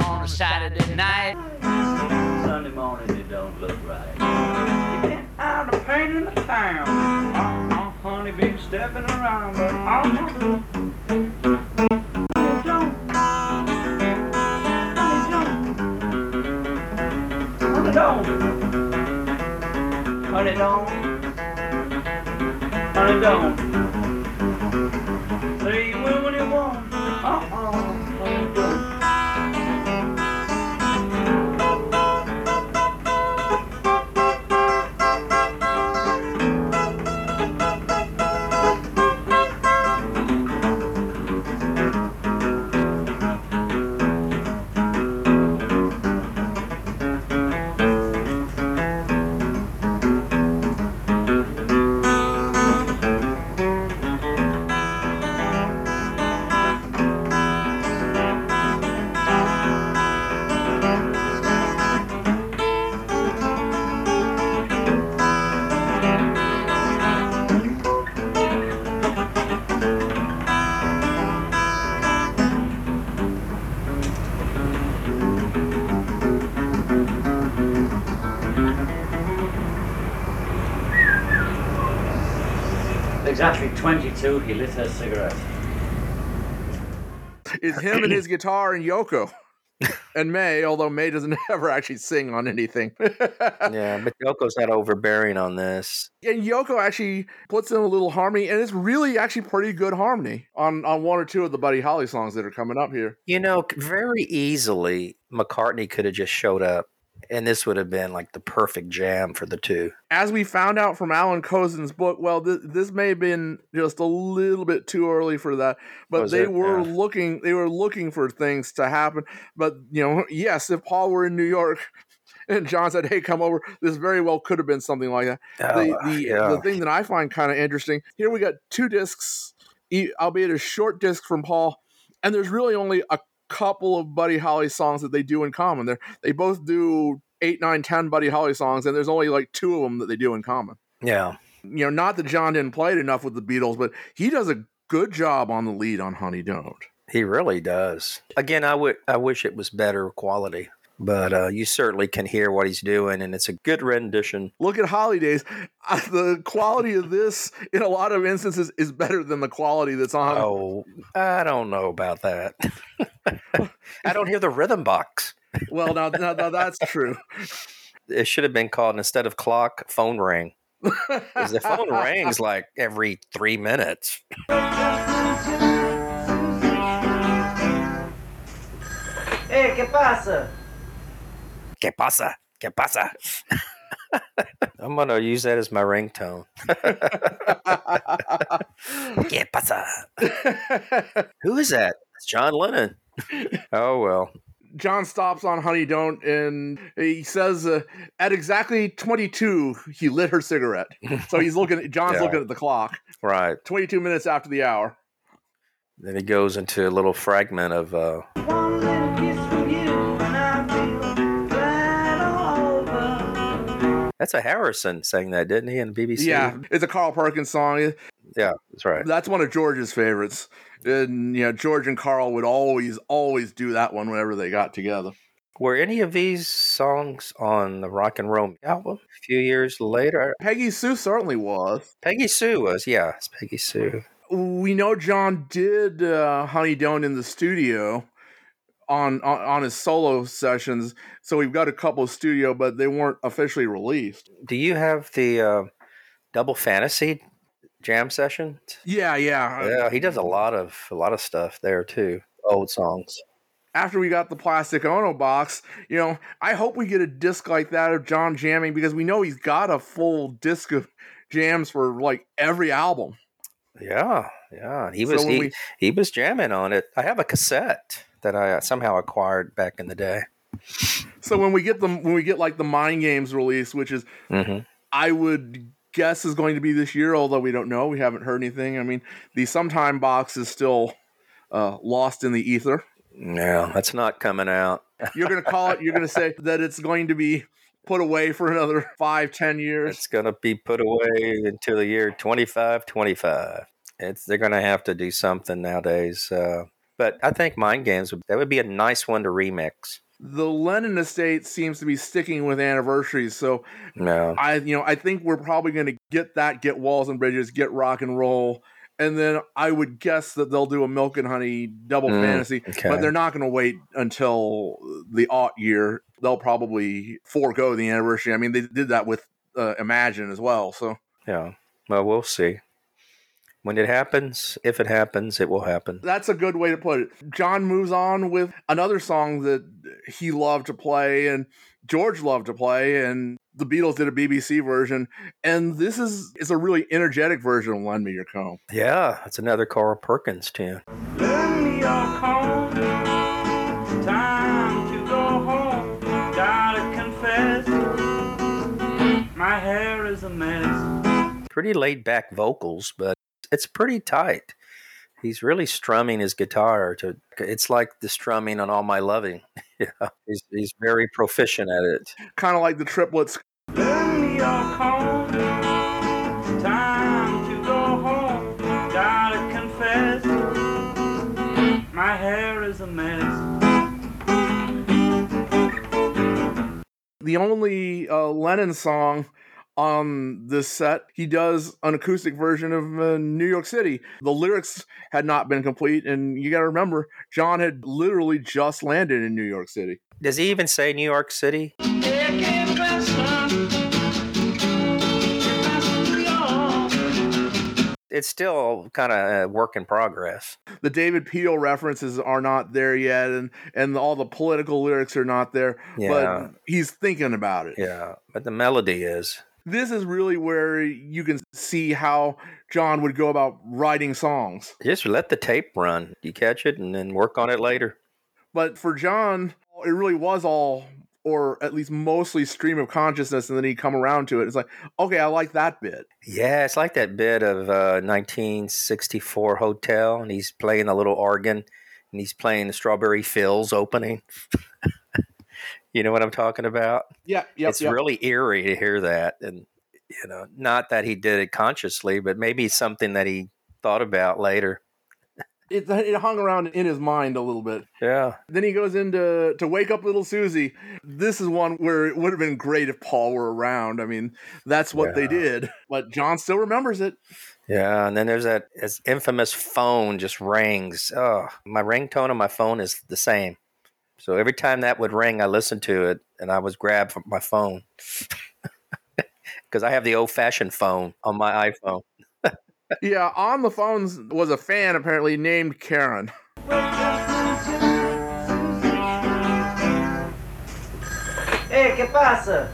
on a Saturday night, Sunday morning it don't look right. You been out of pain in the town. Honey been stepping around, but honey don't. Say you will when you want. Honey don't. exactly 22, he lit her cigarette. It's him and his guitar and Yoko. And May, although May doesn't ever actually sing on anything. Yeah, but Yoko's not overbearing on this. And Yoko actually puts in a little harmony, and it's really actually pretty good harmony on one or two of the Buddy Holly songs that are coming up here. You know, very easily, McCartney could have just showed up, and this would have been like the perfect jam for the two. As we found out from Alan Cozen's book, well, this may have been just a little bit too early for that, but they were looking for things to happen. But, you know, yes, if Paul were in New York and John said, hey, come over, this very well could have been something like that. The thing that I find kind of interesting, here we got two discs, albeit a short disc from Paul, and there's really only a couple of Buddy Holly songs that they do in common. They both do 8, 9, 10 Buddy Holly songs, and there's only like 2 of them that they do in common. Yeah. You know, not that John didn't play it enough with the Beatles, but he does a good job on the lead on Honey Don't. He really does. Again, I wish it was better quality, but you certainly can hear what he's doing, and it's a good rendition. Look at Holidays. The quality of this, in a lot of instances, is better than the quality that's on. Oh, I don't know about that. I don't hear the rhythm box. Well, no, that's true. It should have been called, instead of clock, phone ring. Because the phone rings like every 3 minutes. Hey, ¿qué pasa? ¿Qué pasa? ¿Qué pasa? I'm going to use that as my ringtone. ¿Qué pasa? Who is that? It's John Lennon. Oh, well. John stops on Honey Don't, and he says, at exactly 22, he lit her cigarette. So John's looking at the clock. Right. 22 minutes after the hour. Then he goes into a little fragment of... One little kiss from you, and I feel right over. That's a Harrison sang that, didn't he, in the BBC? Yeah, it's a Carl Perkins song. Yeah, that's right. That's one of George's favorites. And, you know, George and Carl would always do that one whenever they got together. Were any of these songs on the Rock and Roll album a few years later? Peggy Sue certainly was. Peggy Sue was, yeah. It's Peggy Sue. We know John did Honey Don't in the studio on his solo sessions. So we've got a couple of studio, but they weren't officially released. Do you have the Double Fantasy jam session? Yeah. He does a lot of stuff there too. Old songs. After we got the plastic Ono box, you know, I hope we get a disc like that of John jamming, because we know he's got a full disc of jams for like every album. Yeah. He was jamming on it. I have a cassette that I somehow acquired back in the day. So when we get like the Mind Games release, which is, I would guess is going to be this year, although we don't know. We haven't heard anything. I mean, the Sometime box is still lost in the ether. No, that's not coming out. You're going to call it, you're going to say that it's going to be put away for another 5-10 years. It's going to be put away until the year 2525. They're going to have to do something nowadays. But I think Mind Games, that would be a nice one to remix. The Lennon estate seems to be sticking with anniversaries, so no. I think we're probably going to get that, get Walls and Bridges, get Rock and Roll, and then I would guess that they'll do a Milk and Honey Double Fantasy, okay. But they're not going to wait until the aught year. They'll probably forego the anniversary. I mean, they did that with Imagine as well, so yeah. Well, we'll see. When it happens, if it happens, it will happen. That's a good way to put it. John moves on with another song that he loved to play and George loved to play, and the Beatles did a BBC version. And this is a really energetic version of Lend Me Your Comb. Yeah, it's another Carl Perkins tune. Lend me your comb, time to go home, gotta confess, my hair is a mess. Pretty laid back vocals, but it's pretty tight. He's really strumming his guitar. It's like the strumming on All My Loving. Yeah, he's very proficient at it. Kind of like the triplets. Time to go home. Gotta confess. My hair is a mess. The only Lennon song on this set, he does an acoustic version of New York City. The lyrics had not been complete, and you got to remember, John had literally just landed in New York City. Does he even say New York City? It's still kind of a work in progress. The David Peel references are not there yet, and all the political lyrics are not there, but he's thinking about it. Yeah, but the melody is. This is really where you can see how John would go about writing songs. Just let the tape run. You catch it and then work on it later. But for John, it really was all, or at least mostly, stream of consciousness, and then he'd come around to it. It's like, okay, I like that bit. Yeah, it's like that bit of 1964 Hotel, and he's playing a little organ, and he's playing the Strawberry Fields opening. You know what I'm talking about? Yeah, yeah. It's really eerie to hear that, and you know, not that he did it consciously, but maybe something that he thought about later. It hung around in his mind a little bit. Yeah. Then he goes into Wake Up Little Susie. This is one where it would have been great if Paul were around. I mean, that's what they did. But John still remembers it. Yeah, and then there's that his infamous phone just rings. Oh, my ringtone on my phone is the same. So every time that would ring, I listened to it, and I was grabbed from my phone. Because I have the old-fashioned phone on my iPhone. Yeah, on the phones was a fan, apparently, named Karen. Hey, ¿qué pasa?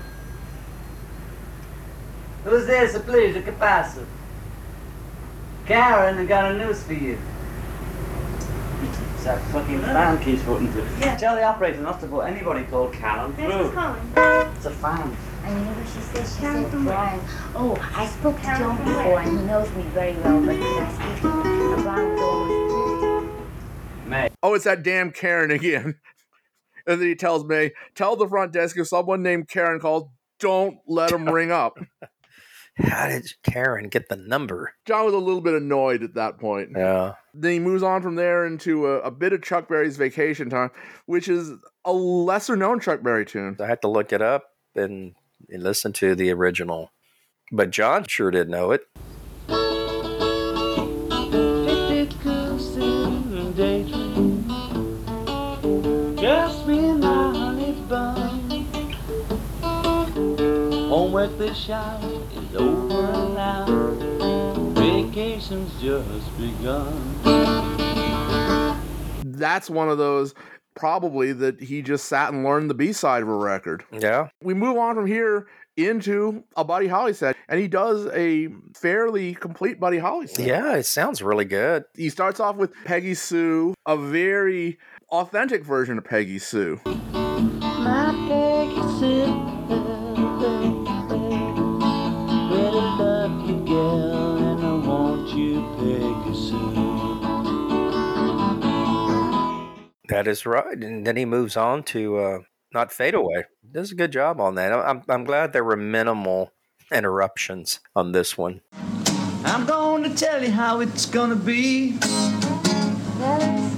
Who's there, so please? ¿Qué pasa? Karen, I got a news for you. It's that fucking fan keeps putting through. Yeah. Tell the operator not to put anybody called Karen through. It's a fan. I mean, what she said, she's so proud. Oh, I spoke to John before, and he knows me very well, but when I speak to him, Brian was always May. Oh, it's that damn Karen again. And then he tells May, tell the front desk if someone named Karen calls, don't let him ring up. How did Karen get the number? John was a little bit annoyed at that point. Yeah. Then he moves on from there into a bit of Chuck Berry's Vacation Time, which is a lesser-known Chuck Berry tune. I had to look it up and listen to the original. But John sure did know it. That's one of those, probably, that he just sat and learned the B-side of a record. Yeah. We move on from here into a Buddy Holly set, and he does a fairly complete Buddy Holly set. Yeah, it sounds really good. He starts off with Peggy Sue, a very authentic version of Peggy Sue. My Peggy Sue, really love you, girl, and I want you, Peggy Sue. That is right. And then he moves on to Not Fade Away. Does a good job on that. I'm glad there were minimal interruptions on this one. I'm going to tell you how it's going to be. Yes.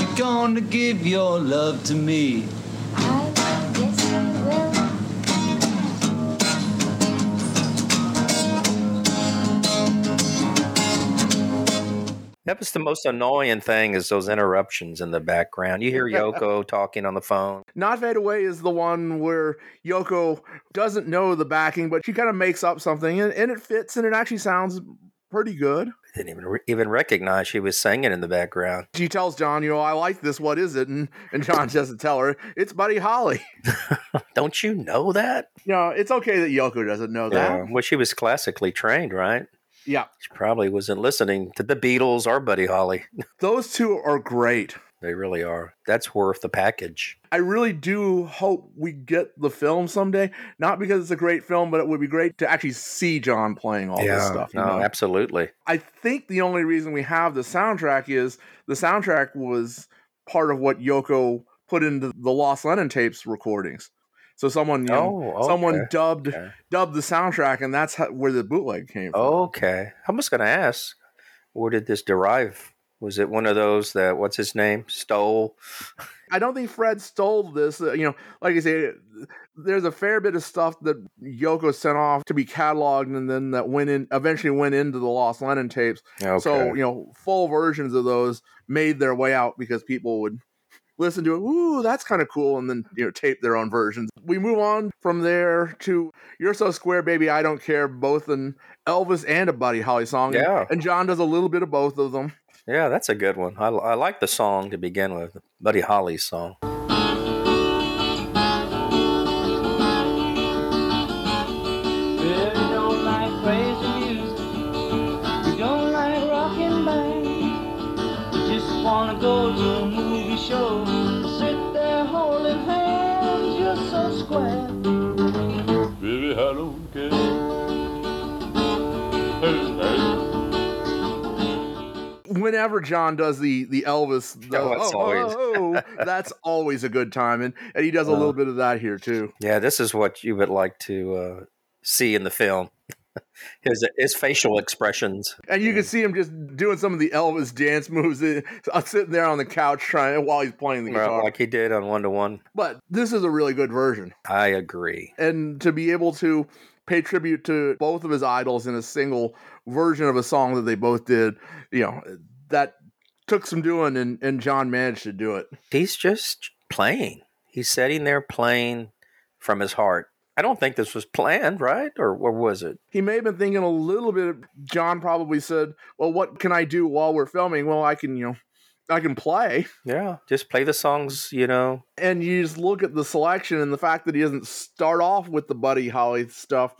You're going to give your love to me. I guess you will. That was the most annoying thing, is those interruptions in the background. You hear Yoko talking on the phone. Not Fade Away is the one where Yoko doesn't know the backing, but she kind of makes up something, and it fits, and it actually sounds pretty good. I didn't even recognize she was singing in the background. She tells John, you know, I like this, what is it? And John doesn't tell her, it's Buddy Holly. Don't you know that? No, it's okay that Yoko doesn't know that. Well, she was classically trained, right? Yeah. She probably wasn't listening to the Beatles or Buddy Holly. Those two are great. They really are. That's worth the package. I really do hope we get the film someday. Not because it's a great film, but it would be great to actually see John playing all this stuff. No, absolutely. I think the only reason we have the soundtrack is the soundtrack was part of what Yoko put into the Lost Lennon tapes recordings. So someone, someone dubbed the soundtrack, and that's where the bootleg came from. Okay. I'm just going to ask, where did this derive Was it one of those that, what's his name, stole? I don't think Fred stole this. You know, like I say, there's a fair bit of stuff that Yoko sent off to be cataloged and then that went in, eventually went into the Lost Lennon tapes. Okay. So, you know, full versions of those made their way out because people would listen to it. Ooh, that's kind of cool. And then, you know, tape their own versions. We move on from there to You're So Square, Baby, I Don't Care, both an Elvis and a Buddy Holly song. Yeah. And John does a little bit of both of them. Yeah, that's a good one. I like the song to begin with, Buddy Holly's song. Really don't like crazy music. We don't like rockin' bands. We just wanna go to a movie show. Sit there holding hands, you're so square. Baby, I don't care. Hey, hey. Whenever John does the Elvis, that's always a good time. And he does a little bit of that here, too. Yeah, this is what you would like to see in the film. His facial expressions. And you can see him just doing some of the Elvis dance moves. I'm sitting there on the couch trying while he's playing the guitar. Like he did on One to One. But this is a really good version. I agree. And to be able to pay tribute to both of his idols in a single version of a song that they both did, you know, that took some doing, and John managed to do it. He's just playing. He's sitting there playing from his heart. I don't think this was planned, right? Or was it? He may have been thinking a little bit. John probably said, well, what can I do while we're filming? Well, I can play. Yeah, just play the songs, you know. And you just look at the selection and the fact that he doesn't start off with the Buddy Holly stuff.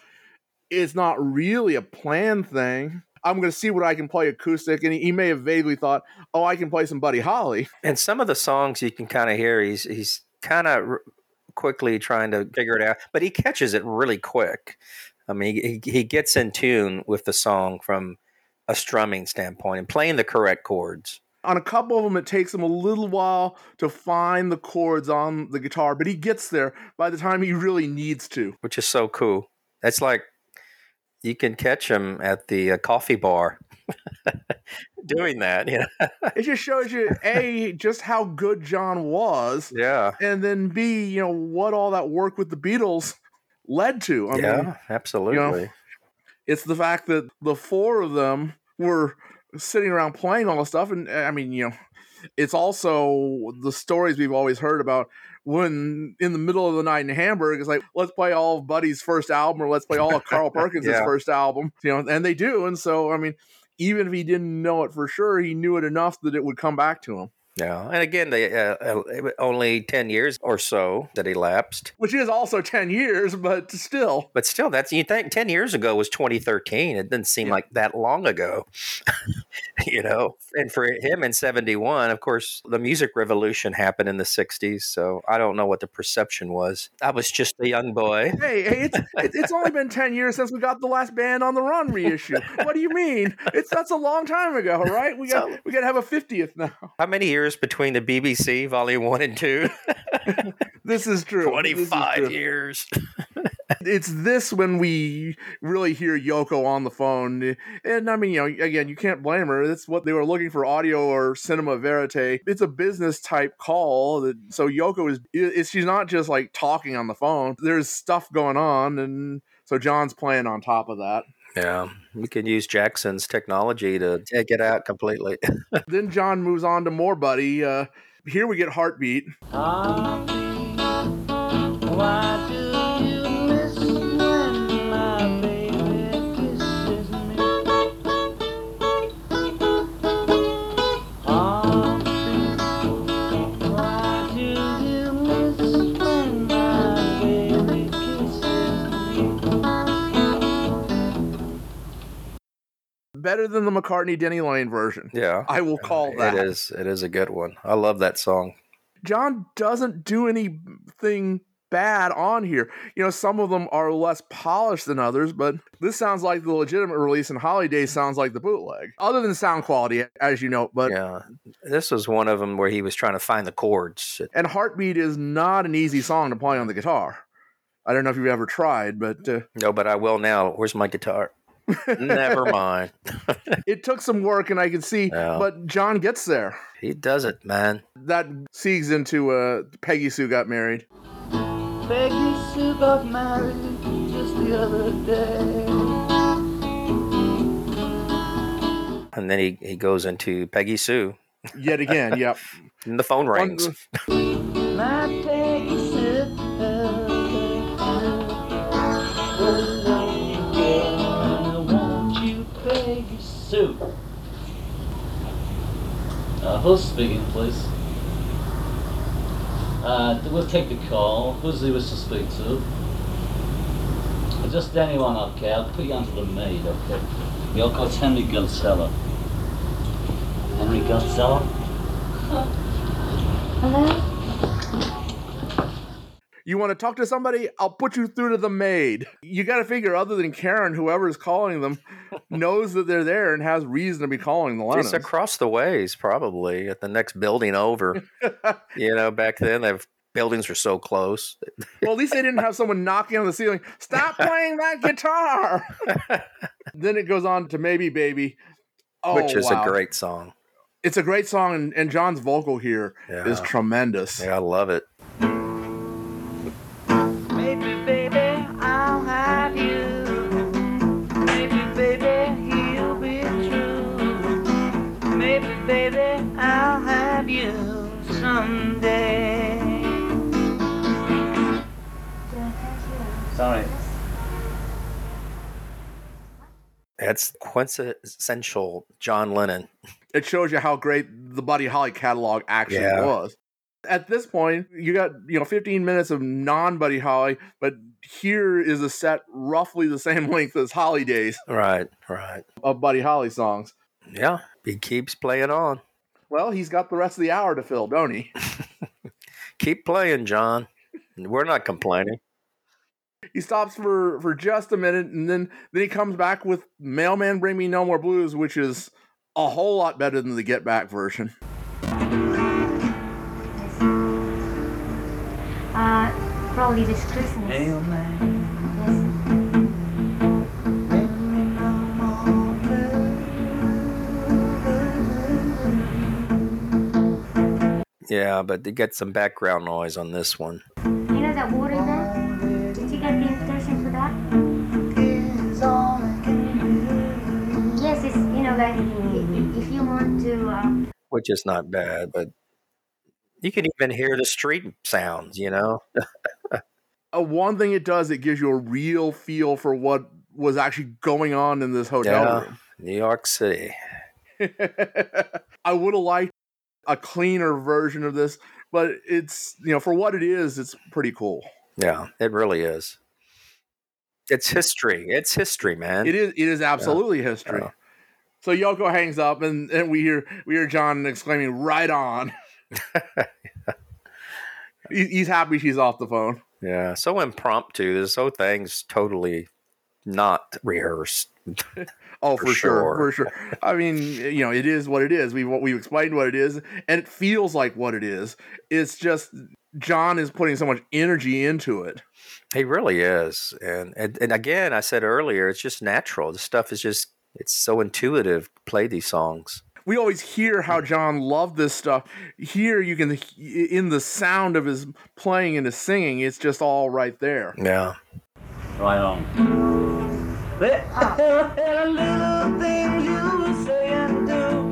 It's not really a planned thing. I'm going to see what I can play acoustic. And he may have vaguely thought, oh, I can play some Buddy Holly. And some of the songs you can kind of hear, he's kind of quickly trying to figure it out. But he catches it really quick. I mean, he gets in tune with the song from a strumming standpoint and playing the correct chords. On a couple of them, it takes him a little while to find the chords on the guitar, but he gets there by the time he really needs to. Which is so cool. That's like you can catch him at the coffee bar doing that. You know? It just shows you, A, just how good John was. Yeah. And then B, you know, what all that work with the Beatles led to. I mean, absolutely. You know, it's the fact that the four of them were sitting around playing all the stuff. And I mean, you know, it's also the stories we've always heard about when in the middle of the night in Hamburg, it's like, let's play all of Buddy's first album, or let's play all of Carl Perkins' first album, you know, and they do. And so, I mean, even if he didn't know it for sure, he knew it enough that it would come back to him. Yeah. And again, they only 10 years or so that elapsed. Which is also 10 years, but still. But still, that's, you think 10 years ago was 2013. It didn't seem like that long ago, you know. And for him in 71, of course, the music revolution happened in the 60s. So I don't know what the perception was. I was just a young boy. Hey, it's only been 10 years since we got the last Band on the Run reissue. What do you mean? That's a long time ago, right? We got to have a 50th now. How many years? Between the BBC Volume 1 and 2. This is true. 25 is true. Years. It's this when we really hear Yoko on the phone. And I mean, you know, again, you can't blame her. That's what they were looking for, audio or cinema verite. It's a business type call. So Yoko is she's not just like talking on the phone. There's stuff going on. And so John's playing on top of that. Yeah, we can use Jackson's technology to take it out completely. Then John moves on to more Buddy. Here we get Heartbeat. Heartbeat, why do you miss when my baby kisses me? Heartbeat, why do you miss when my baby kisses me? Better than the McCartney Denny Lane version. Yeah. I will call that. It is a good one. I love that song. John doesn't do anything bad on here. You know, some of them are less polished than others, but this sounds like the legitimate release, and Holiday sounds like the bootleg. Other than sound quality, as you know, but yeah. This was one of them where he was trying to find the chords. And Heartbeat is not an easy song to play on the guitar. I don't know if you've ever tried, but no, but I will now. Where's my guitar? Never mind. It took some work, and I could see, but John gets there. He does it, man. That segues into Peggy Sue Got Married. Peggy Sue got married just the other day. And then he goes into Peggy Sue. Yet again, yep. And the phone rings. My Peggy Sue. Host speaking, please. We'll take the call. Who's the wish to speak to? Just anyone, okay? I'll put you on to the maid, okay? You'll call Henry Gonzalo. Henry Gonzalo? Hello? You want to talk to somebody? I'll put you through to the maid. You got to figure, other than Karen, whoever's calling them knows that they're there and has reason to be calling the line. It's across the ways, probably, at the next building over. You know, back then, buildings were so close. Well, at least they didn't have someone knocking on the ceiling, stop playing that guitar! Then it goes on to Maybe Baby. Oh, which is a great song. It's a great song, and John's vocal here is tremendous. Yeah, I love it. Sorry. That's quintessential John Lennon. It shows you how great the Buddy Holly catalog actually was. At this point, you got 15 minutes of non-Buddy Holly, but here is a set roughly the same length as Holly Days. Right. Of Buddy Holly songs. Yeah, he keeps playing on. Well, he's got the rest of the hour to fill, don't he? Keep playing, John. We're not complaining. He stops for just a minute, and then he comes back with Mailman Bring Me No More Blues, which is a whole lot better than the Get Back version. Probably this Christmas. Mailman. Yeah, but they get some background noise on this one. You know that water there? Get the instruction for that? Yes, it's, that if you want to... Which is not bad, but you can even hear the street sounds, One thing it does, it gives you a real feel for what was actually going on in this hotel room. New York City. I would have liked a cleaner version of this, but it's, for what it is, it's pretty cool. Yeah, it really is. It's history. It's history, man. It is absolutely history. Yeah. So Yoko hangs up, and we hear John exclaiming, "Right on!" He's happy she's off the phone. Yeah, so impromptu. This whole thing's totally not rehearsed. Oh, for sure. I mean, it is what it is. We've explained what it is, and it feels like what it is. It's just... John is putting so much energy into it. He really is. And again, I said earlier, it's just natural. The stuff is just, it's so intuitive to play these songs. We always hear how John loved this stuff. Here you can, in the sound of his playing and his singing, it's just all right there. Yeah. Right on. Little things you say and do.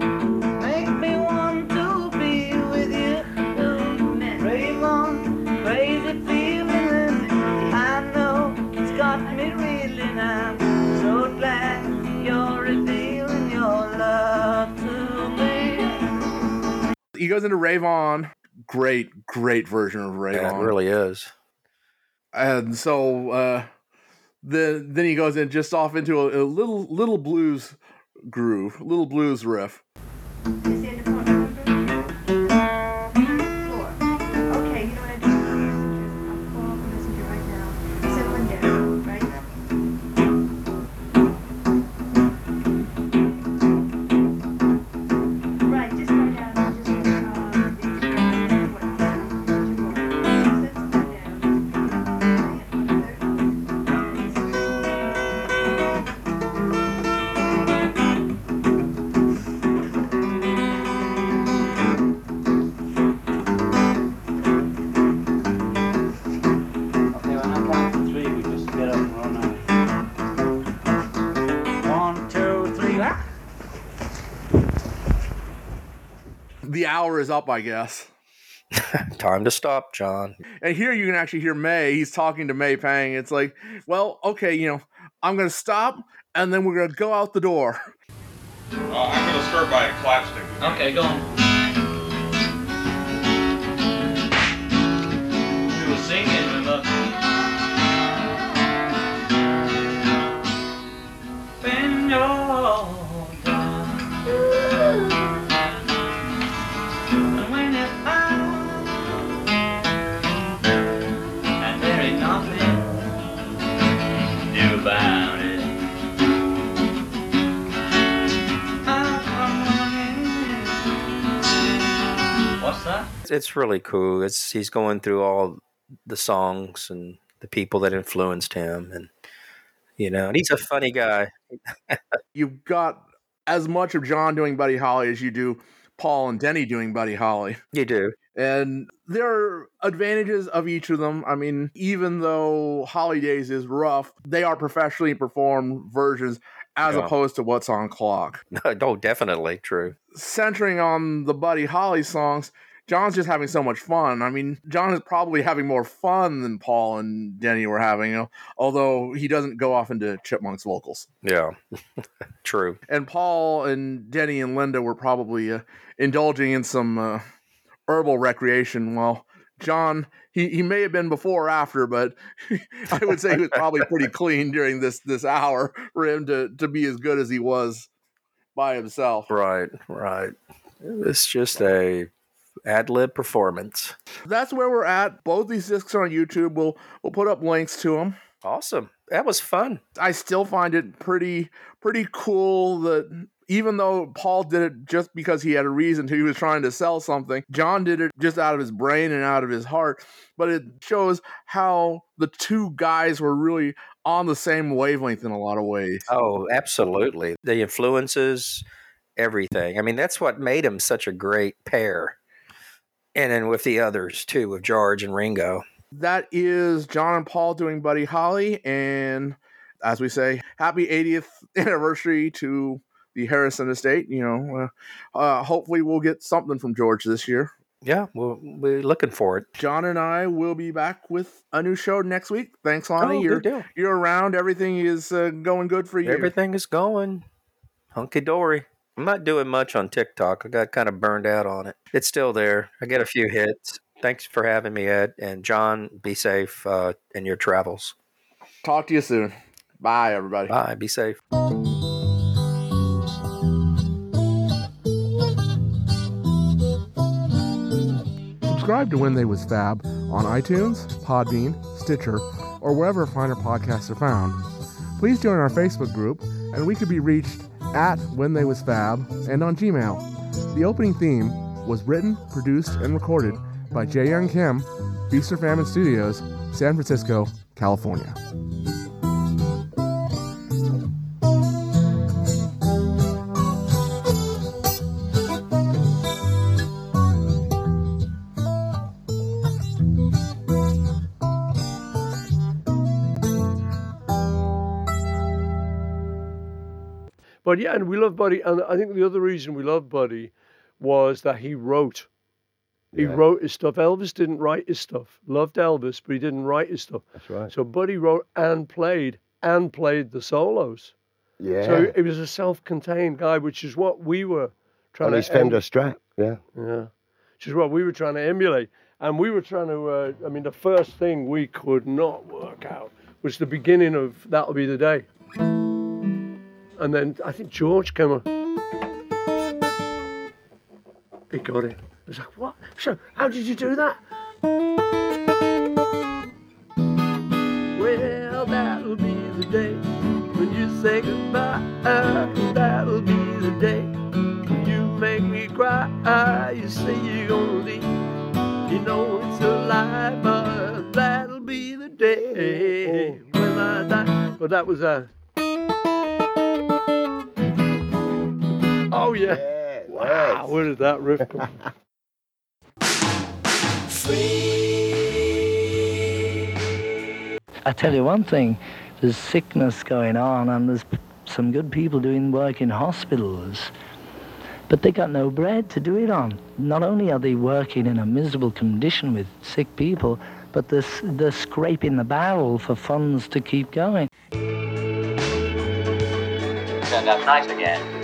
He goes into Rave On. Great version of Rave On. It really is. And so then he goes in just off into a little blues groove, little blues riff. 1, 2, 3, we just get up and run out. 1, 2, 3, ah! The hour is up, I guess. Time to stop, John. And here you can actually hear May. He's talking to May Pang. It's like, well, okay, you know, I'm going to stop, and then we're going to go out the door. I'm going to start by a clapstick. Okay, go on. We were singing and when you're gone, and when it's out, and there ain't nothing new about it. It's really cool. He's going through all the songs and the people that influenced him, and you know, and he's a funny guy. You've got as much of John doing Buddy Holly as you do Paul and Denny doing Buddy Holly. You do. And there are advantages of each of them. I mean, even though Holidays is rough, they are professionally performed versions as opposed to what's on Clock. No, definitely true. Centering on the Buddy Holly songs, John's just having so much fun. I mean, John is probably having more fun than Paul and Denny were having, you know, although he doesn't go off into Chipmunk's vocals. Yeah, true. And Paul and Denny and Linda were probably indulging in some herbal recreation. Well, John, he may have been before or after, but I would say he was probably pretty clean during this hour for him to be as good as he was by himself. Right. It's just a ad-lib performance. That's where we're at. Both these discs are on YouTube. We'll put up links to them. Awesome. That was fun. I still find it pretty cool that even though Paul did it just because he had a reason to, he was trying to sell something, John did it just out of his brain and out of his heart. But it shows how the two guys were really on the same wavelength in a lot of ways. Oh, absolutely. The influences, everything. I mean, that's what made them such a great pair. And then with the others, too, with George and Ringo. That is John and Paul doing Buddy Holly. And as we say, happy 80th anniversary to the Harrison estate. You know, hopefully we'll get something from George this year. Yeah, we're looking for it. John and I will be back with a new show next week. Thanks, Lonnie. You're around. Everything is going good for you. Everything is going hunky-dory. I'm not doing much on TikTok. I got kind of burned out on it. It's still there. I get a few hits. Thanks for having me, Ed. And John, be safe in your travels. Talk to you soon. Bye, everybody. Bye. Be safe. Subscribe to When They Was Fab on iTunes, Podbean, Stitcher, or wherever finer podcasts are found. Please join our Facebook group, and we could be reached at When They Was Fab and on Gmail. The opening theme was written, produced, and recorded by Jae Young Kim, Feast or Famine Studios, San Francisco, California. But yeah, and we love Buddy, and I think the other reason we love Buddy was that he wrote. He wrote his stuff. Elvis didn't write his stuff. Loved Elvis, but he didn't write his stuff. That's right. So Buddy wrote and played the solos. Yeah. So he was a self-contained guy, which is what we were trying to... And he stemmed a strap, yeah. Yeah. Which is what we were trying to emulate. And we were trying to... the first thing we could not work out was the beginning of That'll Be The Day. And then I think George came on. He got it. I was like, what? So how did you do that? Well, that'll be the day when you say goodbye. That'll be the day when you make me cry. You say you're gonna leave. You know it's a lie, but that'll be the day when I die. But that was Oh, yeah. Wow. Nice. Where did that riff come from? I tell you one thing, there's sickness going on and there's some good people doing work in hospitals, but they got no bread to do it on. Not only are they working in a miserable condition with sick people, but they're scraping the barrel for funds to keep going. Send up nice again.